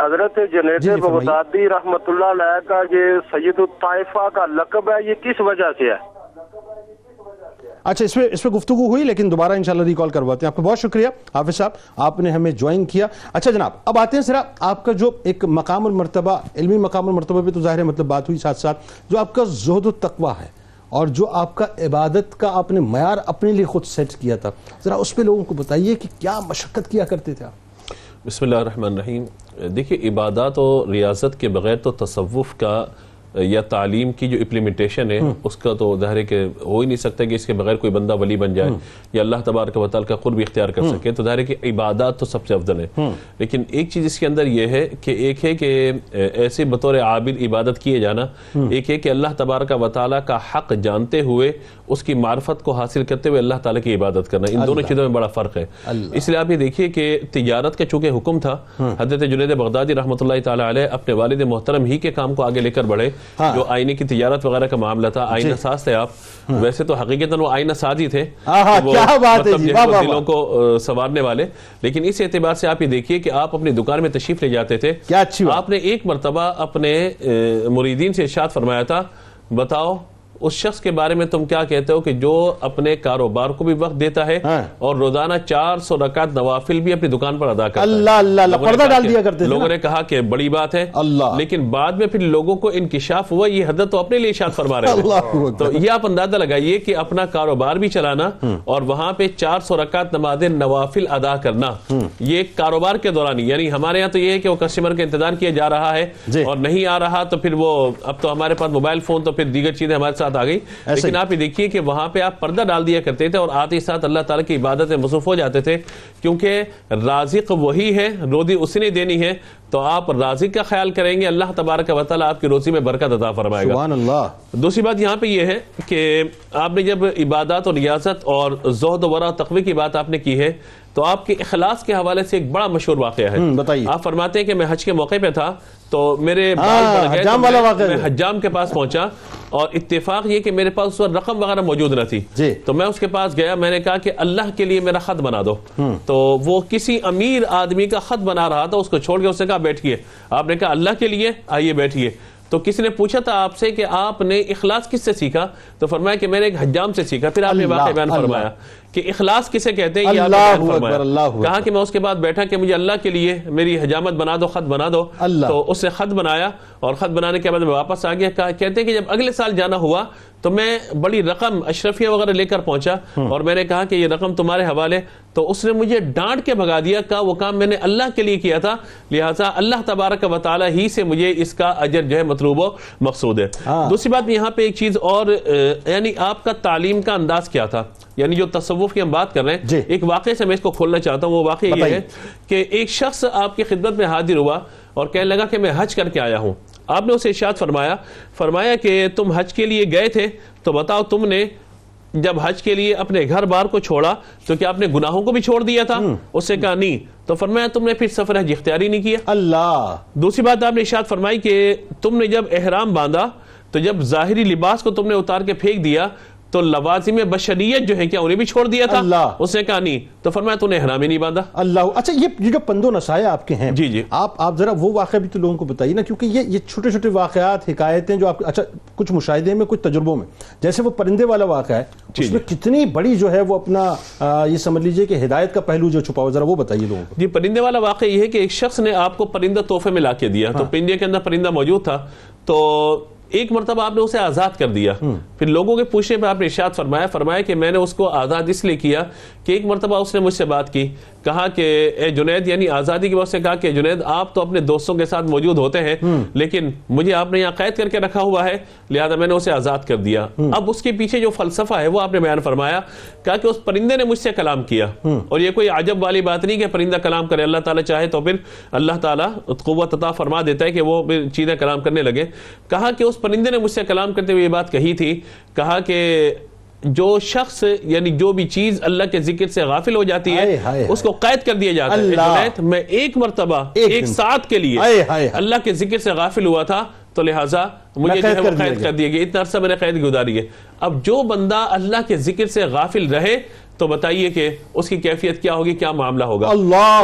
حضرت جنید بغدادی رحمۃ اللہ علیہ کا یہ سید الطائفہ کا لقب ہے، یہ کس وجہ سے ہے؟ اچھا اس پہ گفتگو ہوئی، لیکن دوبارہ انشاءاللہ ریکال کرواتے ہیں. آپ کا بہت شکریہ حافظ صاحب، آپ نے ہمیں جوائن کیا. اچھا جناب اب آتے ہیں سر آپ کا جو ایک مقام المرتبہ، علمی مقام المرتبہ پہ تو ظاہر مطلب بات ہوئی، ساتھ ساتھ جو آپ کا زہد و تقویٰ ہے اور جو آپ کا عبادت کا آپ نے معیار اپنے لیے خود سیٹ کیا تھا، ذرا اس پہ لوگوں کو بتائیے کہ کیا مشقت کیا کرتے تھے آپ. بسم اللہ الرحمن الرحیم. دیکھیے عبادات اور ریاضت کے بغیر تو تصوف کا یا تعلیم کی جو امپلیمنٹیشن ہے اس کا تو ظاہر کہ ہو ہی نہیں سکتا کہ اس کے بغیر کوئی بندہ ولی بن جائے یا اللہ تبارک و تعالیٰ کا قرب اختیار کر سکے، تو ظاہر کہ عبادات تو سب سے افضل ہے. لیکن ایک چیز اس کے اندر یہ ہے کہ ایک ہے کہ ایسے بطور عابد عبادت کیے جانا، ایک ہے کہ اللہ تبارک و تعالیٰ کا حق جانتے ہوئے اس کی معرفت کو حاصل کرتے ہوئے اللہ تعالیٰ کی عبادت کرنا، ان دونوں چیزوں میں بڑا فرق ہے. اس لیے آپ یہ دیکھیے کہ تجارت کا چونکہ حکم تھا، حضرت جنید بغدادی رحمۃ اللہ تعالیٰ علیہ اپنے والد محترم ہی کے کام کو آگے لے کر بڑھے. جو آئینے کی تجارت وغیرہ کا معاملہ تھا، آئینہ ساز تھے آپ، ویسے تو حقیقتاً وہ آئینہ ساز ہی تھے، دلوں کو سنوارنے والے. لیکن اس اعتبار سے آپ یہ دیکھیے کہ آپ اپنی دکان میں تشریف لے جاتے تھے. آپ نے ایک مرتبہ اپنے مریدین سے ارشاد فرمایا تھا، بتاؤ اس شخص کے بارے میں تم کیا کہتے ہو کہ جو اپنے کاروبار کو بھی وقت دیتا ہے اور روزانہ 400 رکعت نوافل بھی اپنی دکان پر ادا کرتا ہے. اللہ اللہ پردہ ڈال دیا کرتے تھے. لوگوں نے کہا کہ بڑی بات ہے، لیکن بعد میں پھر لوگوں کو انکشاف ہوا یہ حد تو اپنے لیے اشارہ فرما رہے ہیں. تو یہ آپ اندازہ لگائیے کہ اپنا کاروبار بھی چلانا اور وہاں پہ 400 رکعت نماز نوافل ادا کرنا، یہ کاروبار کے دوران. یعنی ہمارے یہاں تو یہ ہے کہ وہ کسٹمر کا انتظار کیا جا رہا ہے اور نہیں آ رہا، تو پھر وہ اب تو ہمارے پاس موبائل فون تو پھر دیگر چیزیں ہمارے آ گئی. لیکن آپ یہ دیکھیے کہ وہاں پہ آپ پردہ ڈال دیا کرتے تھے اور آتے ہی ساتھ اللہ تعالیٰ کی عبادت میں مصروف ہو جاتے تھے، کیونکہ رازق وہی ہے، روزی اسی نے دینی ہے. تو آپ رازق کا خیال کریں گے، اللہ تبارک و تعالیٰ آپ کی روزی میں برکت عطا فرمائے گا. سبحان اللہ. دوسری بات یہاں پہ یہ ہے کہ آپ نے جب عبادات اور ریاضت اور زہد و ورع و تقوی کی بات آپ نے کی ہے، تو آپ کے اخلاص کے حوالے سے ایک بڑا مشہور واقعہ ہے. آپ فرماتے ہیں کہ میں حج کے موقع پہ تھا تو میرے حجام کے پاس پہنچا اور اتفاق یہ کہ میرے پاس اس وقت رقم وغیرہ موجود نہ تھی. تو میں اس کے پاس گیا، میں نے کہا کہ اللہ کے لیے میرا خط بنا دو. تو وہ کسی امیر آدمی کا خط بنا رہا تھا، اس کو چھوڑ کے اس نے کہا بیٹھیے. آپ نے کہا اللہ کے لیے، آئیے بیٹھیے. تو کسی نے پوچھا تھا آپ سے کہ آپ نے اخلاص کس سے سیکھا، تو فرمایا کہ میں نے ایک حجام سے سیکھا. پھر آپ نے واقعہ بیان فرمایا کہ اخلاص کسے کہتے ہیں. کہا کہ میں اس کے بعد بیٹھا کہ مجھے اللہ کے لیے میری حجامت بنا دو، خط بنا دو. تو اس نے خط بنایا اور خط بنانے کے بعد میں واپس آ گیا. کہتے ہیں کہ جب اگلے سال جانا ہوا تو میں بڑی رقم اشرفیہ وغیرہ لے کر پہنچا اور میں نے کہا کہ یہ رقم تمہارے حوالے. تو اس نے مجھے ڈانٹ کے بھگا دیا، کہا وہ کام میں نے اللہ کے لیے کیا تھا، لہٰذا اللہ تبارک و تعالیٰ ہی سے مجھے اس کا اجر جو ہے مطلوب و مقصود ہے. دوسری بات یہاں پہ ایک چیز اور، یعنی آپ کا تعلیم کا انداز کیا تھا، یعنی جو تصوف کی ہم بات کر رہے ہیں. ایک واقعے سے میں اس کو کھولنا چاہتا ہوں. وہ واقعہ یہ ہے کہ ایک شخص آپ کی خدمت میں حاضر ہوا اور کہنے لگا کہ میں حج کر کے آیا ہوں. آپ نے اسے ارشاد فرمایا کہ تم حج کے لیے گئے تھے، تو بتاؤ تم نے جب حج کے لیے اپنے گھر بار کو چھوڑا تو کیا آپ نے گناہوں کو بھی چھوڑ دیا تھا؟ اس سے کہا نہیں. تو فرمایا تم نے پھر سفر حج اختیاری نہیں کیا. اللہ. دوسری بات آپ نے ارشاد فرمائی کہ تم نے جب احرام باندھا تو جب ظاہری لباس کو تم نے اتار کے پھینک دیا تو لوازم بشریت جو ہے کیا انہیں بھی چھوڑ دیا تھا؟ اس نے کہا نہیں. تو فرمایا تو نے احرام ہی نہیں باندھا. اللہ. اچھا یہ جو پند و نصائح آپ کے ہیں, جی جی, آپ ذرا وہ واقعہ بھی تو لوگوں کو بتائیے نا, کیونکہ یہ چھوٹے چھوٹے واقعات حکایتیں جو آپ اچھا کچھ مشاہدے میں کچھ تجربوں میں, جیسے وہ پرندے والا واقعہ ہے, اس میں کتنی بڑی جو ہے وہ اپنا یہ سمجھ لیجئے کہ ہدایت کا پہلو جو چھپا ہو, ذرا وہ بتائیے لوگوں کو. جی, پرندے والا واقعہ یہ ہے کہ ایک شخص نے آپ کو پرندہ تحفے میں لا کے دیا, تو پنجے کے اندر پرندہ موجود تھا, تو ایک مرتبہ آپ نے اسے آزاد کر دیا. پھر لوگوں کے پوچھنے پہ آپ نے ارشاد فرمایا کہ میں نے اس کو آزاد اس لیے کیا کہ ایک مرتبہ اس نے مجھ سے بات کی, کہا کہ اے جنید, یعنی آزادی کے وقت سے کہا کہ جنید آپ تو اپنے دوستوں کے ساتھ موجود ہوتے ہیں لیکن مجھے آپ نے یہاں قید کر کے رکھا ہوا ہے, لہذا میں نے اسے آزاد کر دیا. اب اس کے پیچھے جو فلسفہ ہے وہ آپ نے بیان فرمایا, کہا کہ اس پرندے نے مجھ سے کلام کیا, اور یہ کوئی عجب والی بات نہیں کہ پرندہ کلام کرے, اللہ تعالیٰ چاہے تو پھر اللہ تعالیٰ قوت عطا فرما دیتا ہے کہ وہ چیزیں کلام کرنے لگے. کہا کہ اس پرندے نے مجھ سے کلام کرتے ہوئے یہ بات کہی تھی, کہا کہ جو شخص یعنی جو بھی چیز اللہ کے ذکر سے غافل ہو جاتی ہے اس کو قید کر دیا جاتا ہے. میں ایک مرتبہ ایک ساتھ کے لیے اللہ کے ذکر سے غافل ہوا تھا, تو لہٰذا مجھے قید کر دیا گیا, اتنا عرصہ میں نے قید گزاری ہے. اب جو بندہ اللہ کے ذکر سے غافل رہے تو بتائیے کہ اس کی کیفیت کیا ہوگی, کیا معاملہ ہوگا.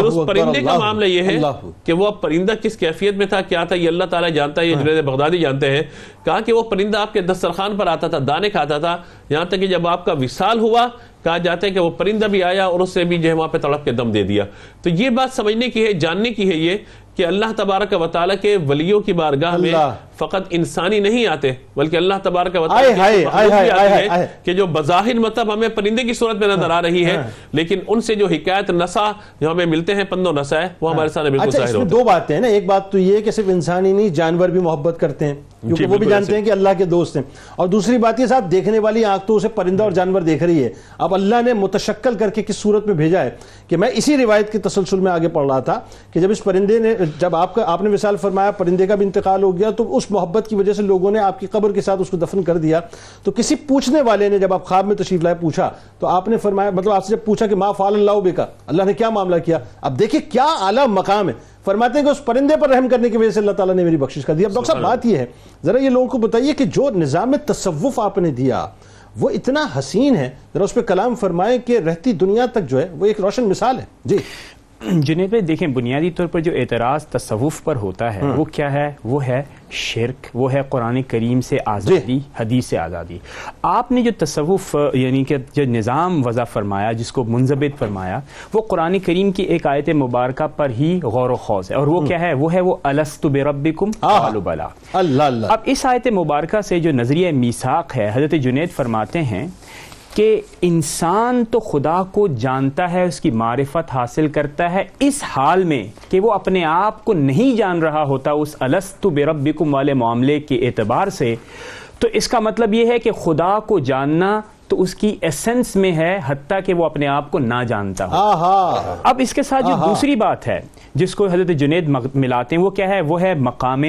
اس پرندے کا معاملہ یہ ہے کہ وہ پرندہ کس کیفیت میں تھا, کیا تھا, یہ اللہ تعالیٰ جانتا ہے, یہ جنید بغدادی جانتے ہیں. کہا کہ وہ پرندہ آپ کے دسترخوان پر آتا تھا, دانے کھاتا تھا, یہاں تک کہ جب آپ کا وصال ہوا کہا جاتا ہے کہ وہ پرندہ بھی آیا اور اسے بھی جو ہے وہاں پہ تڑپ کے دم دے دیا. تو یہ بات سمجھنے کی ہے, جاننے کی ہے یہ کہ اللہ تبارک و تعالیٰ کے ولیوں کی بارگاہ میں فقط انسانی نہیں آتے بلکہ اللہ تبارک و تعالیٰ کے جو بظاہر مطلب ہمیں پرندے کی صورت میں نظر آ رہی ہے لیکن ان سے جو حکایت نسا جو ہمیں ملتے ہیں پند و نسائح وہ ہمارے سامنے بالکل ظاہر ہوتا ہے. اس میں دو باتیں ہیں نا, ایک بات تو یہ کہ صرف انسانی نہیں جانور بھی محبت کرتے ہیں کیونکہ وہ بھی جانتے ہیں کہ اللہ کے دوست ہیں, اور دوسری بات یہ صاحب دیکھنے والی آنکھ تو اسے پرندہ اور جانور دیکھ رہی ہے. اب اللہ نے متشکل کر کے کس صورت میں بھیجا ہے کہ میں اسی روایت کے تسلسل میں آگے پڑھ رہا تھا کہ جب اس پرندے نے جب آپ نے وصال فرمایا, پرندے کا بھی انتقال ہو گیا, تو اس محبت کی وجہ سے لوگوں نے آپ کی قبر کے ساتھ اس کو دفن کر دیا. تو کسی پوچھنے والے نے جب آپ خواب میں تشریف لائے پوچھا تو آپ نے فرمایا, مطلب آپ سے جب پوچھا کہ ما فعل اللہ بکا, اللہ نے کیا معاملہ کیا. اب دیکھیں کیا اعلیٰ مقام ہے, فرماتے ہیں کہ اس پرندے پر رحم کرنے کی وجہ سے اللہ تعالیٰ نے میری بخشش کر دی. اب ڈاکٹر صاحب بات یہ ہے, ذرا یہ لوگوں کو بتائیے کہ جو نظام تصوف آپ نے دیا وہ اتنا حسین ہے, ذرا اس پہ کلام فرمائیں کہ رہتی دنیا تک جو ہے وہ ایک روشن مثال ہے. جی جنید بھائی, دیکھیں بنیادی طور پر جو اعتراض تصوف پر ہوتا ہے وہ کیا ہے, وہ ہے شرک, وہ ہے قرآن کریم سے آزادی, حدیث سے آزادی. آپ نے جو تصوف یعنی کہ جو نظام وضع فرمایا, جس کو منضبط فرمایا, وہ قرآن کریم کی ایک آیت مبارکہ پر ہی غور و خوض ہے, اور وہ کیا ہے, وہ ہے وہ الست بربکم قالوا بلی. اب اس آیت مبارکہ سے جو نظریہ میثاق ہے, حضرت جنید فرماتے ہیں کہ انسان تو خدا کو جانتا ہے, اس کی معرفت حاصل کرتا ہے, اس حال میں کہ وہ اپنے آپ کو نہیں جان رہا ہوتا اس الست بربکم والے معاملے کے اعتبار سے. تو اس کا مطلب یہ ہے کہ خدا کو جاننا تو اس کی ایسنس میں ہے, حتیٰ کہ وہ اپنے آپ کو نہ جانتا ہو. اب اس کے ساتھ جو دوسری بات ہے جس کو حضرت جنید ملاتے ہیں وہ کیا ہے, وہ ہے مقام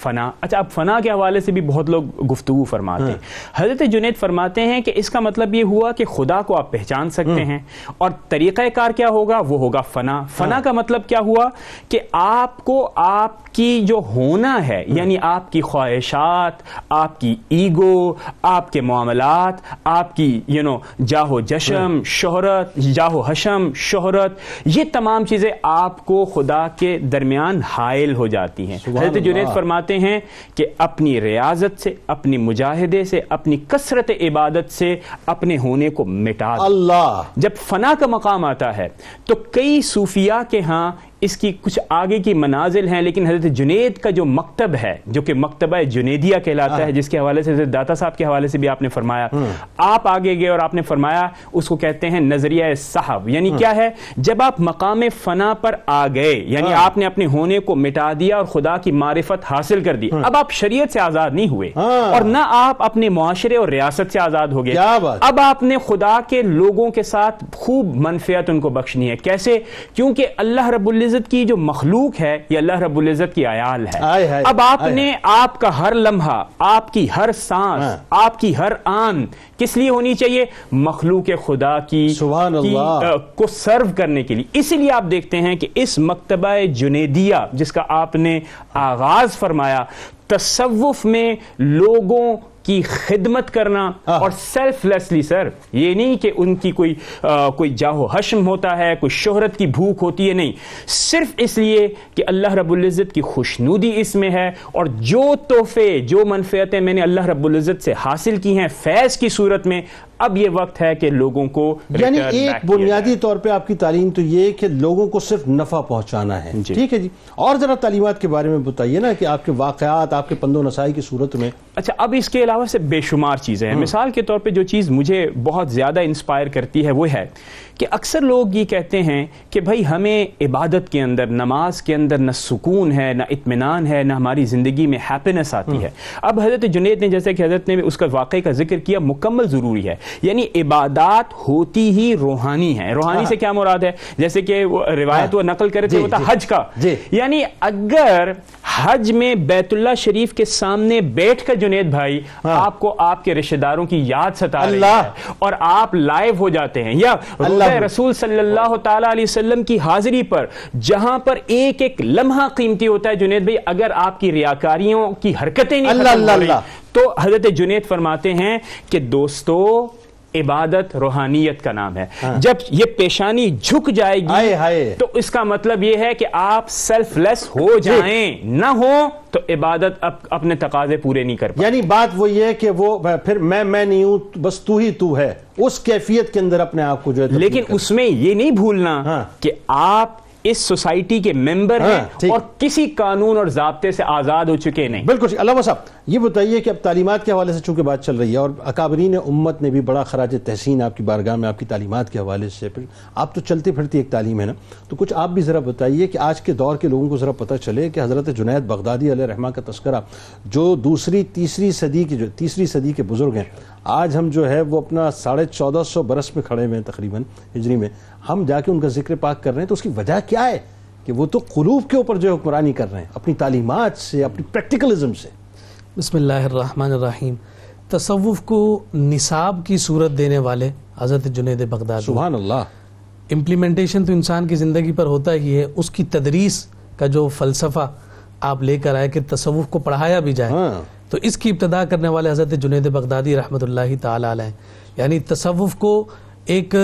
فنا. اچھا, اب فنا کے حوالے سے بھی بہت لوگ گفتگو فرماتے ہیں. حضرت جنید فرماتے ہیں کہ اس کا مطلب یہ ہوا کہ خدا کو آپ پہچان سکتے ہیں, اور طریقہ کار کیا ہوگا, وہ ہوگا فنا. فنا کا مطلب کیا ہوا کہ آپ کو آپ کی جو ہونا ہے, یعنی آپ کی خواہشات, آپ کی ایگو, آپ کے معاملات, آپ کی جاہ و جشم, شہرت, جاہ و حشم, شہرت, یہ تمام چیزیں آپ کو خدا کے درمیان حائل ہو جاتی ہیں. حضرت جنید فرماتے ہیں کہ اپنی ریاضت سے, اپنی مجاہدے سے, اپنی کثرت عبادت سے اپنے ہونے کو مٹا دیں. اللہ. جب فنا کا مقام آتا ہے تو کئی صوفیاء کے ہاں اس کی کچھ آگے کی منازل ہیں, لیکن حضرت جنید کا جو مکتب ہے جو کہ مکتبہ جنیدیہ کہلاتا ہے, جس کے حوالے سے حضرت داتا صاحب کے حوالے سے بھی آپ نے فرمایا, آپ آگے گئے اور آپ نے فرمایا اس کو کہتے ہیں نظریہ صحب, یعنی کیا ہے, جب آپ مقام فنا پر آ گئے یعنی آپ نے اپنے ہونے کو مٹا دیا اور خدا کی معرفت حاصل کر دی, اب آپ شریعت سے آزاد نہیں ہوئے اور نہ آپ اپنے معاشرے اور ریاست سے آزاد ہو گئے, اب آپ نے خدا کے لوگوں کے ساتھ خوب منفعت ان کو بخشنی ہے. کیسے, کیونکہ اللہ رب العزت کی جو مخلوق ہے یہ اللہ رب العزت کی عیال ہے. اب آپ نے آپ کا ہر لمحہ, آپ کی ہر سانس, آپ کی ہر آن کس لیے ہونی چاہیے, مخلوق خدا کی کو سرو کرنے کے لیے. اسی لیے آپ دیکھتے ہیں کہ اس مکتبہ جنیدیہ جس کا آپ نے آغاز فرمایا, تصوف میں لوگوں کی خدمت کرنا, اور سیلف لیسلی سر, یہ نہیں کہ ان کی کوئی جاہ و حشم ہوتا ہے, کوئی شہرت کی بھوک ہوتی ہے, نہیں, صرف اس لیے کہ اللہ رب العزت کی خوشنودی اس میں ہے, اور جو تحفے جو منفعتیں میں نے اللہ رب العزت سے حاصل کی ہیں فیض کی صورت میں, اب یہ وقت ہے کہ لوگوں کو, یعنی ایک بنیادی طور پہ آپ کی تعلیم تو یہ کہ لوگوں کو صرف نفع پہنچانا ہے, ٹھیک ہے جی. اور ذرا تعلیمات کے بارے میں بتائیے نا کہ آپ کے واقعات آپ کے پند و نصائح کی صورت میں. اچھا, اب اس کے علاوہ سے بے شمار چیزیں ہیں. مثال کے طور پہ جو چیز مجھے بہت زیادہ انسپائر کرتی ہے وہ ہے کہ اکثر لوگ یہ کہتے ہیں کہ بھائی ہمیں عبادت کے اندر, نماز کے اندر نہ سکون ہے, نہ اطمینان ہے, نہ ہماری زندگی میں ہیپینس آتی ہے. اب حضرت جنید نے, جیسے کہ حضرت نے اس کا واقعے کا ذکر کیا, مکمل ضروری ہے. یعنی عبادات ہوتی ہی روحانی ہے. روحانی سے کیا مراد ہے, جیسے کہ وہ روایت وہ نقل کرے تھے, ہوتا حج کا. یعنی اگر حج میں بیت اللہ شریف کے سامنے بیٹھ کر جنید بھائی آپ کو آپ کے رشتہ داروں کی یاد ستا رہی ہے اور آپ لائیو ہو جاتے ہیں, یا رسول صلی اللہ تعالیٰ علیہ وسلم کی حاضری پر جہاں پر ایک ایک لمحہ قیمتی ہوتا ہے, جنید بھائی اگر آپ کی ریاکاریوں کی حرکتیں نہیں ختم ہو رہی, تو حضرت جنید فرماتے ہیں کہ دوستو عبادت روحانیت کا نام ہے. جب یہ پیشانی جھک جائے گی تو اس کا مطلب یہ ہے کہ آپ سیلف لیس ہو جائیں, نہ ہو تو عبادت اپنے تقاضے پورے نہیں کر پاتے. یعنی بات وہ یہ ہے کہ وہ پھر میں نہیں ہوں, بس تو ہی تو ہے, اس کیفیت کے اندر اپنے آپ کو جو ہے. لیکن اس میں یہ نہیں بھولنا کہ آپ اس سوسائٹی کے ممبر ہیں اور کسی قانون اور ضابطے سے آزاد ہو چکے نہیں. بالکل. علامہ صاحب, یہ بتائیے کہ اب تعلیمات کے حوالے سے چونکہ بات چل رہی ہے اور اکابرین امت نے بھی بڑا خراج تحسین آپ کی بارگاہ میں آپ کی تعلیمات کے حوالے سے, پھر آپ تو چلتی پھرتی ایک تعلیم ہے نا, تو کچھ آپ بھی ذرا بتائیے کہ آج کے دور کے لوگوں کو ذرا پتہ چلے کہ حضرت جنید بغدادی علیہ رحمہ کا تذکرہ جو تیسری صدی کے بزرگ ہیں, آج ہم جو ہے وہ اپنا 1450 برس میں کھڑے ہوئے ہیں تقریباً ہجری میں, ہم جا کے ان کا ذکر پاک کر رہے ہیں, تو اس کی وجہ کیا ہے کہ وہ تو قلوب کے اوپر جو حکمرانی کر رہے ہیں اپنی تعلیمات سے, اپنی پریکٹیکلزم سے. بسم اللہ الرحمن الرحیم. تصوف کو نصاب کی صورت دینے والے حضرت جنید بغدادی, سبحان اللہ. امپلیمنٹیشن تو انسان کی زندگی پر ہوتا ہی ہے, اس کی تدریس کا جو فلسفہ آپ لے کر آئے کہ تصوف کو پڑھایا بھی جائے, تو اس کی ابتدا کرنے والے حضرت جنید بغدادی رحمۃ اللہ تعالی علیہ, یعنی تصوف کو ایک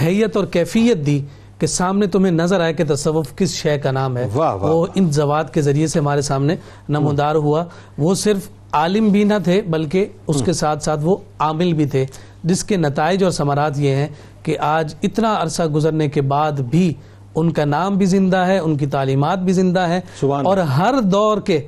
حیت اور کیفیت دی کہ سامنے تمہیں نظر آئے کہ تصوف کس شے کا نام ہے. وہ ان زوات کے ذریعے سے ہمارے سامنے نمودار ہوا. وہ صرف عالم بھی نہ تھے بلکہ اس کے ساتھ ساتھ وہ عامل بھی تھے, جس کے نتائج اور ثمرات یہ ہیں کہ آج اتنا عرصہ گزرنے کے بعد بھی ان کا نام بھی زندہ ہے, ان کی تعلیمات بھی زندہ ہیں, اور ہر دور کے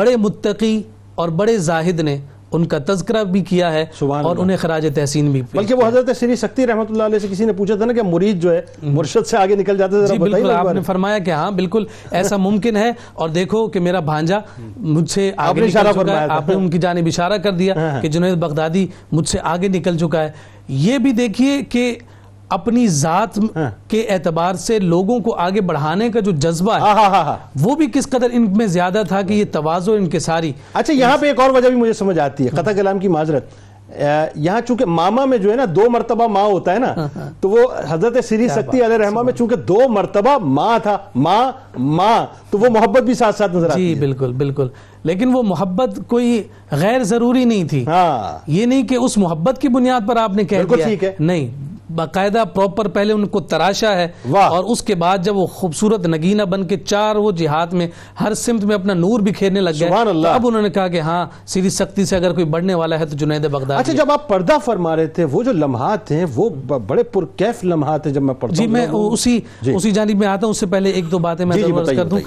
بڑے متقی اور بڑے زاہد نے ان کا تذکرہ بھی کیا ہے اور انہیں خراج تحسین بھی. بلکہ وہ حضرت سری سکتی رحمۃ اللہ علیہ سے کسی نے پوچھا تھا نا کہ مرید جو ہے مرشد سے آگے نکل جاتا ہے. جی بالکل, آپ نے فرمایا کہ ہاں بالکل ایسا ممکن ہے, اور دیکھو کہ میرا بھانجا مجھ سے آگے نکل چکا ہے, آپ نے ان کی جانب اشارہ کر دیا کہ جنید بغدادی مجھ سے آگے نکل چکا ہے. یہ بھی دیکھیے کہ اپنی ذات کے اعتبار سے لوگوں کو آگے بڑھانے کا جو جذبہ ہے وہ بھی کس قدر ان میں زیادہ تھا کہ یہ تواضع انکساری. اچھا, یہاں پہ ایک اور وجہ بھی مجھے سمجھ آتی ہے, قطع کلام کی معذرت, یہاں چونکہ ماما میں جو ہے نا 2 مرتبہ ماں ہوتا ہے نا, تو وہ حضرت سری سکتی علیہ رحمہ میں چونکہ 2 مرتبہ ماں تھا, ماں ماں, تو وہ محبت بھی ساتھ ساتھ نظر آتی ہے. جی بالکل بالکل. لیکن وہ محبت کوئی غیر ضروری نہیں تھی, یہ نہیں کہ اس محبت کی بنیاد پر آپ نے کہہ دیا, نہیں, باقاعدہ پراپر پہلے ان کو تراشا ہے, اور اس کے بعد جب وہ خوبصورت نگینہ بن کے چار وہ جہات میں ہر سمت میں اپنا نور بکھیرنے لگ گئے, اب انہوں نے کہا کہ ہاں سری سختی سے اگر کوئی بڑھنے والا ہے تو جنید بغدادی. اچھا, جب آپ پردہ فرما رہے تھے وہ جو لمحات ہیں وہ بڑے پرکیف لمحات ہیں جب میں پڑھتا ہوں. جی میں اسی جانب میں آتا ہوں, اس سے پہلے ایک دو باتیں میں ضرور عرض کر دوں.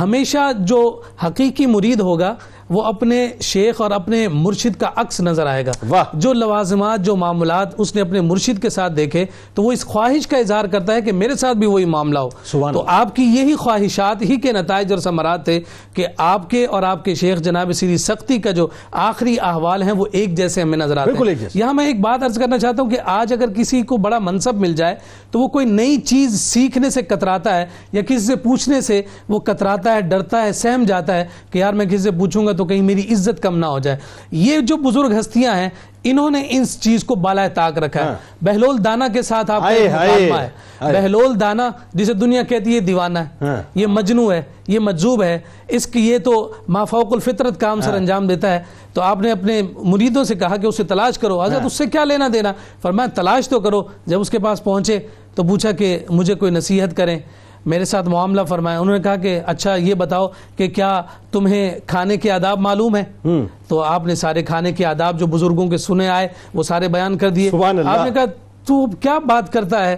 ہمیشہ جو حقیقی مرید ہوگا وہ اپنے شیخ اور اپنے مرشد کا عکس نظر آئے گا. جو لوازمات جو معاملات اس نے اپنے مرشد کے ساتھ دیکھے تو وہ اس خواہش کا اظہار کرتا ہے کہ میرے ساتھ بھی وہی معاملہ ہو. تو آپ کی یہی خواہشات ہی کے نتائج اور ثمرات تھے کہ آپ کے اور آپ کے شیخ جناب سری سختی کا جو آخری احوال ہیں وہ ایک جیسے ہمیں نظر آتے ہیں. یہاں میں ایک بات عرض کرنا چاہتا ہوں کہ آج اگر کسی کو بڑا منصب مل جائے تو وہ کوئی نئی چیز سیکھنے سے کتراتا ہے, یا کسی سے پوچھنے سے وہ کتراتا ہے, ڈرتا ہے, سہم جاتا ہے کہ یار میں کسی سے پوچھوں گا تو کہیں میری عزت کم نہ ہو جائے. یہ جو بزرگ ہستیاں ہیں انہوں نے اس چیز کو بالائے طاق رکھا ہے. بہلول دانا کے ساتھ آپ کا مقابلہ ہے. بہلول دانا جسے دنیا کہتی ہے دیوانہ ہے, یہ مجنو ہے, یہ مجذوب ہے, اس کی یہ تو ما فوق الفطرت کام سر انجام دیتا ہے. تو آپ نے اپنے مریدوں سے کہا کہ اسے تلاش کرو. حضرت اس سے کیا لینا دینا؟ فرمایا تلاش تو کرو. جب اس کے پاس پہنچے تو پوچھا کہ مجھے کوئی نصیحت کریں, میرے ساتھ معاملہ فرمایا. انہوں نے کہا کہ اچھا یہ بتاؤ کہ کیا تمہیں کھانے کے آداب معلوم ہے؟ تو آپ نے سارے کھانے کے آداب جو بزرگوں کے سنے آئے وہ سارے بیان کر دیے. آپ نے کہا تو کیا بات کرتا ہے,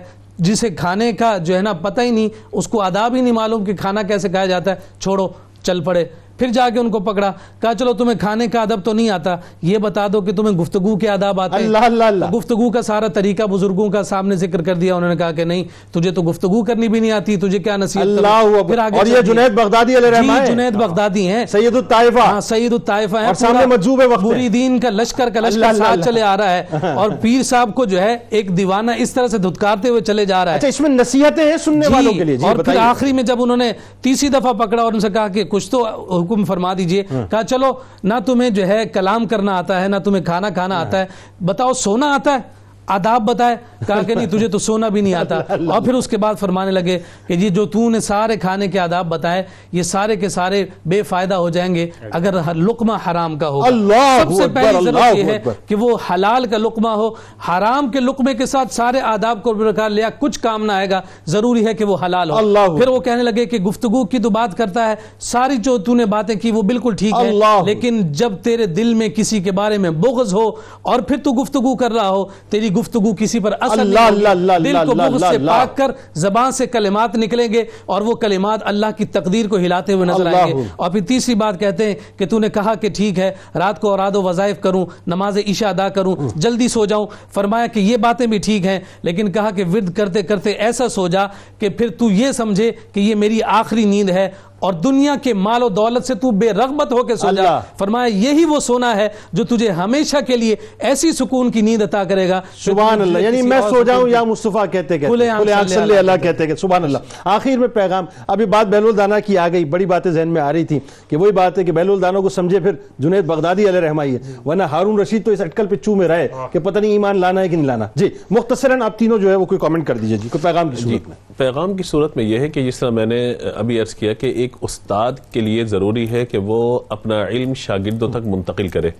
جسے کھانے کا جو ہے نا پتہ ہی نہیں, اس کو آداب ہی نہیں معلوم کہ کھانا کیسے کہا جاتا ہے. چھوڑو, چل پڑے. پھر جا کے ان کو پکڑا, کہا چلو تمہیں کھانے کا ادب تو نہیں آتا, یہ بتا دو کہ تمہیں گفتگو کے آداب آتے ہیں. اللہ اللہ, گفتگو کا سارا طریقہ بزرگوں کا سامنے ذکر کر دیا. انہوں نے کہا کہ نہیں, تجھے تو گفتگو کرنی بھی نہیں آتی, تجھے کیا نصیحت کروں. اور یہ جنید بغدادی علیہ الرحمہ ہیں, جنید بغدادی ہیں, سید الطائفہ, ہاں سید الطائفہ ہیں. اور سامنے مجذوب ہے, وقت پوری دین کا لشکر ساتھ چلے آ رہا ہے, اور پیر صاحب کو جو ہے ایک دیوانہ اس طرح سے دھتکارتے ہوئے چلے جا رہا ہے. اچھا اس میں نصیحتیں ہیں سننے والوں کے لیے. اور پھر آخری میں جب انہوں نے تیسری دفعہ پکڑا اور ان سے کہا کہ کچھ تو حکم فرما دیجئے, کہا چلو نہ تمہیں جو ہے کلام کرنا آتا ہے, نہ تمہیں کھانا کھانا آتا ہے, بتاؤ سونا آتا ہے, آداب بتائے. کہا کہ نہیں تجھے تو سونا بھی نہیں آتا. اور پھر اس کے بعد فرمانے لگے کہ یہ جو تو نے سارے کھانے کے آداب بتائے یہ سارے کے سارے بے فائدہ ہو جائیں گے اگر لقمہ حرام کا ہو. سب سے پہلی ضرورت یہ ہے کہ وہ حلال کا لقمہ ہو. حرام کے لقمے کے ساتھ سارے آداب کو برقرار لیا, کچھ کام نہ آئے گا. ضروری ہے کہ وہ حلال ہو. پھر وہ کہنے لگے کہ گفتگو کی تو بات کرتا ہے, ساری جو تو نے باتیں کی وہ بالکل ٹھیک ہے, لیکن جب تیرے دل میں کسی کے بارے میں بغض ہو اور پھر تو گفتگو کر رہا ہو, تیری گفتگو کسی پر اثر نہیں ہوگی. دل کو بغض سے پاک کر, زبان سے کلمات نکلیں گے اور وہ کلمات اللہ کی تقدیر کو ہلاتے ہوئے نظر آئیں گے. اور پھر تیسری بات کہتے ہیں کہ تو نے کہا کہ ٹھیک ہے رات کو اوراد و وظائف کروں, نماز عشاء ادا کروں, جلدی سو جاؤں. فرمایا کہ یہ باتیں بھی ٹھیک ہیں, لیکن کہا کہ ورد کرتے کرتے ایسا سو جا کہ پھر تو یہ سمجھے کہ یہ میری آخری نیند ہے, اور دنیا کے مال و دولت سے تو بے رغبت ہو کے سو جا. فرمایا یہی وہ سونا ہے جو تجھے ہمیشہ کے لیے ایسی سکون کی نیند عطا کرے گا. سبحان اللہ, یعنی میں سو جاؤں یا مصطفیٰ کہتے کہتے. سبحان اللہ. آخر میں پیغام, ابھی بات بہلول دانا کی آ گئی, بڑی باتیں ذہن میں آ رہی تھیں کہ وہی بات ہے کہ بہلول دانا کو سمجھے پھر جنید بغدادی علیہ الرحمہ ہے, ورنہ ہارون رشید تو اس اٹکل پہ چو میں رہے کہ پتہ نہیں ایمان لانا ہے کہ نہیں لانا. جی مختصراً آپ تینوں جو ہے وہ کوئی کامنٹ کر دیجیے جی, کوئی پیغام کی صورت میں. پیغام کی صورت میں یہ ہے کہ جس طرح میں نے ابھی عرض کیا کہ ایک استاد کے لیے ضروری ہے کہ وہ اپنا علم شاگردوں تک منتقل کرے,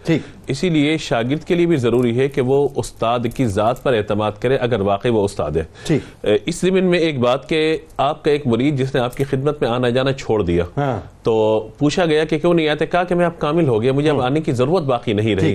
اسی لیے شاگرد کے لیے بھی ضروری ہے کہ وہ استاد کی ذات پر اعتماد کرے اگر واقعی وہ استاد ہے. اس ضمن میں ایک بات کہ آپ کا ایک مرید جس نے آپ کی خدمت میں آنا جانا چھوڑ دیا, تو پوچھا گیا کہ کیوں نہیں آتے, کہا کہ میں اب کامل ہو گیا, مجھے اب آنے کی ضرورت باقی نہیں رہی.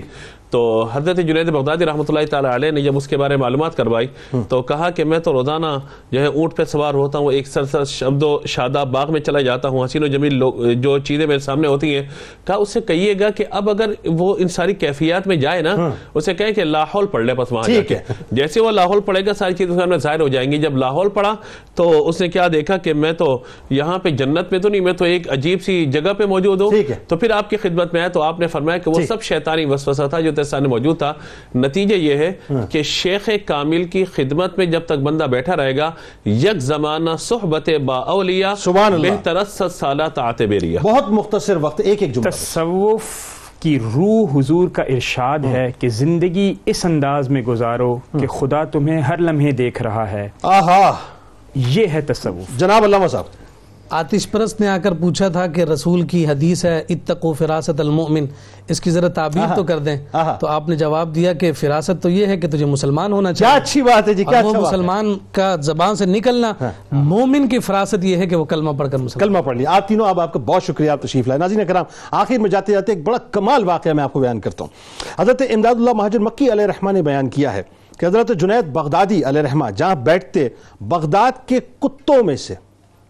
تو حضرت جنید بغدادی رحمۃ اللہ تعالیٰ علیہ نے جب اس کے بارے میں معلومات کروائی تو کہا کہ میں تو روزانہ جو ہے اونٹ پہ سوار ہوتا ہوں, ایک سرسر شبد و شاداب باغ میں چلا جاتا ہوں, حسین و جمیل جو چیزیں میرے سامنے ہوتی ہیں. کہا اس سے کہیے گا کہ اب اگر وہ ان ساری کیفیات میں جائے نا, اسے کہیں کہ لاہور پڑھ لے, بس وہاں جا کے جیسے وہ لاہور پڑھے گا ساری چیزیں سامنے ظاہر ہو جائیں گی. جب لاہور پڑھا تو اس نے کیا دیکھا کہ میں تو یہاں پہ جنت میں تو نہیں, میں تو ایک عجیب سی جگہ پہ موجود ہوں. تو پھر آپ کی خدمت میں آیا تو آپ نے فرمایا کہ وہ سب شیطانی وسوسہ تھا جو سامنے موجود تھا. نتیجہ یہ ہے کہ شیخ کامل کی خدمت میں جب تک بندہ بیٹھا رہے گا, یک زمانہ صحبت با اولیاء بہتر ست سالات عتبیریہ. بہت مختصر وقت, ایک ایک جملہ. تصوف کی روح حضور کا ارشاد ہے کہ زندگی اس انداز میں گزارو کہ خدا تمہیں ہر لمحے دیکھ رہا ہے. آہا, یہ ہے تصوف. جناب علامہ صاحب آتش پرست نے آ کر پوچھا تھا کہ رسول کی حدیث ہے اتقوا فراست المؤمن, اس کی ذرا تعبیر تو کر دیں. تو آپ نے جواب دیا کہ فراست تو یہ ہے کہ تجھے مسلمان ہونا چاہیے. کیا اچھی بات ہے جی, کیا اچھا مسلمان کا زبان سے نکلنا. مومن کی فراست یہ ہے کہ وہ کلمہ پڑھ کر مسلمان, کلمہ پڑھ لیا. آپ تینوں آپ کا بہت شکریہ, آپ تشریف لائے. ناظرین کرام, آخر میں جاتے جاتے ایک بڑا کمال واقعہ میں آپ کو بیان کرتا ہوں. حضرت امداد اللہ مہاجر مکی علیہ الرحمہ نے بیان کیا ہے کہ حضرت جنید بغدادی علیہ الرحمہ جہاں بیٹھتے, بغداد کے کتوں میں سے,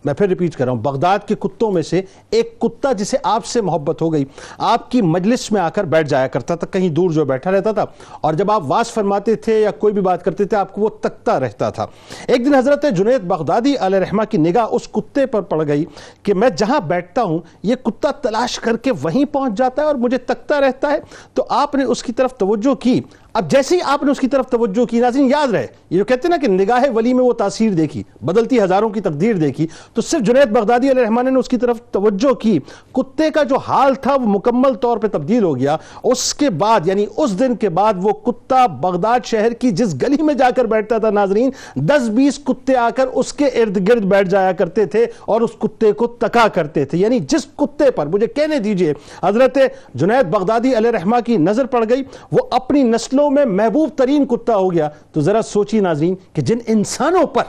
میں پھر ریپیٹ کر رہا ہوں, بغداد کے کتوں میں سے ایک کتا جسے آپ سے محبت ہو گئی آپ کی مجلس میں آ کر بیٹھ جایا کرتا تھا, کہیں دور جو بیٹھا رہتا تھا, اور جب آپ واس فرماتے تھے یا کوئی بھی بات کرتے تھے آپ کو وہ تکتا رہتا تھا. ایک دن حضرت جنید بغدادی علیہ الرحمہ کی نگاہ اس کتے پر پڑ گئی کہ میں جہاں بیٹھتا ہوں یہ کتا تلاش کر کے وہیں پہنچ جاتا ہے اور مجھے تکتا رہتا ہے. تو آپ نے اس کی طرف توجہ کی, اب جیسے ہی آپ نے اس کی طرف توجہ کی ناظرین یاد رہے یہ جو کہتے ہیں نا کہ نگاہ ولی میں وہ تاثیر دیکھی بدلتی ہزاروں کی تقدیر دیکھی تو صرف جنید بغدادی علیہ الرحمٰن نے اس کی طرف توجہ کی کتے کا جو حال تھا وہ مکمل طور پہ تبدیل ہو گیا. اس کے بعد یعنی اس دن کے بعد وہ کتا بغداد شہر کی جس گلی میں جا کر بیٹھتا تھا ناظرین 10-20 کتے آ کر اس کے ارد گرد بیٹھ جایا کرتے تھے اور اس کتے کو تکا کرتے تھے. یعنی جس کتے پر مجھے کہنے دیجئے حضرت جنید بغدادی علیہ الرحمہ کی نظر پڑ گئی وہ اپنی نسلوں میں محبوب ترین کتا ہو گیا. تو ذرا سوچیے ناظرین کہ جن انسانوں پر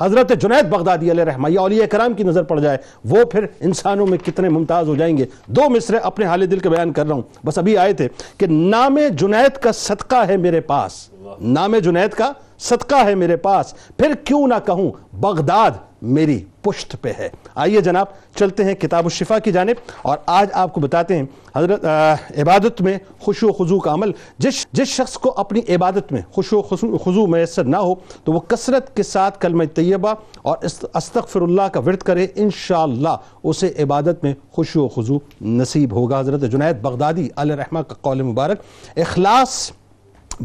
حضرت جنید بغدادی علیہ الرحمہ یا اولیاء کرام کی نظر پڑ جائے وہ پھر انسانوں میں کتنے ممتاز ہو جائیں گے. 2 مصرے اپنے حال دل کے بیان کر رہا ہوں بس ابھی آئے تھے کہ نام جنید کا صدقہ ہے میرے پاس نام جنید کا صدقہ ہے میرے پاس پھر کیوں نہ کہوں بغداد میری پشت پہ ہے. آئیے جناب چلتے ہیں کتاب الشفا کی جانب اور آج آپ کو بتاتے ہیں حضرت عبادت میں خشوع و خضوع کا عمل. جس شخص کو اپنی عبادت میں خشوع و خضوع میسر نہ ہو تو وہ کثرت کے ساتھ کلمہ طیبہ اور استغفر اللہ کا ورد کرے انشاءاللہ اسے عبادت میں خشوع و خضوع نصیب ہوگا. حضرت جنید بغدادی علیہ الرحمہ کا قول مبارک اخلاص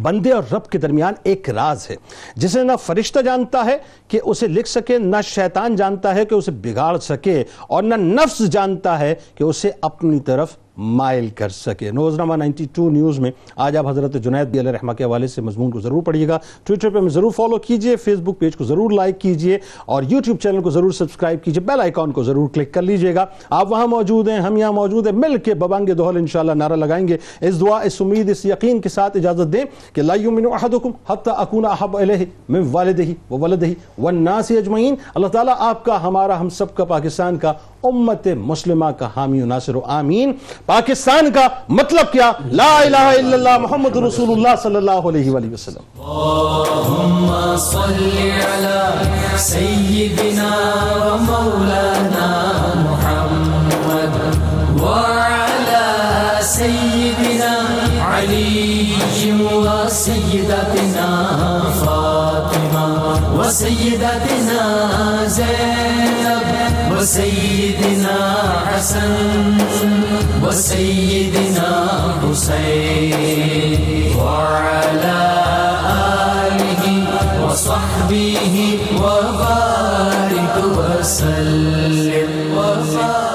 بندے اور رب کے درمیان ایک راز ہے جسے نہ فرشتہ جانتا ہے کہ اسے لکھ سکے نہ شیطان جانتا ہے کہ اسے بگاڑ سکے اور نہ نفس جانتا ہے کہ اسے اپنی طرف مائل کر سکے. نوزنامہ 92 نیوز میں آج آپ حضرت جنید علیہ الرحمہ کے حوالے سے مضمون کو ضرور پڑھیے گا. ٹویٹر پہ ہمیں ضرور فالو کیجئے فیس بک پیج کو ضرور لائک کیجئے اور یوٹیوب چینل کو ضرور سبسکرائب کیجئے بیل آئیکن کو ضرور کلک کر لیجئے گا. آپ وہاں موجود ہیں ہم یہاں موجود ہیں مل کے ببانگ دوحل انشاءاللہ نعرہ لگائیں گے. اس دعا اس امید اس یقین کے ساتھ اجازت دیں کہ لا یؤمن احدکم حتی اکون احب الیہ من والدہ وولدہ والناس اجمعین. اللہ تعالیٰ آپ کا ہمارا ہم سب کا پاکستان کا امت مسلمہ کا حامی و ناصر و آمین. پاکستان کا مطلب کیا لا الہ الا اللہ محمد رسول اللہ صلی اللہ علیہ وآلہ وسلم. اللہم صل علی سیدنا و مولانا محمد وعلی سیدنا علی و سیدتنا فاطمہ و سیدتنا زینب وسيدنا حسن وسيدنا حسين وعلى آله وصحبه وبارك وسلم.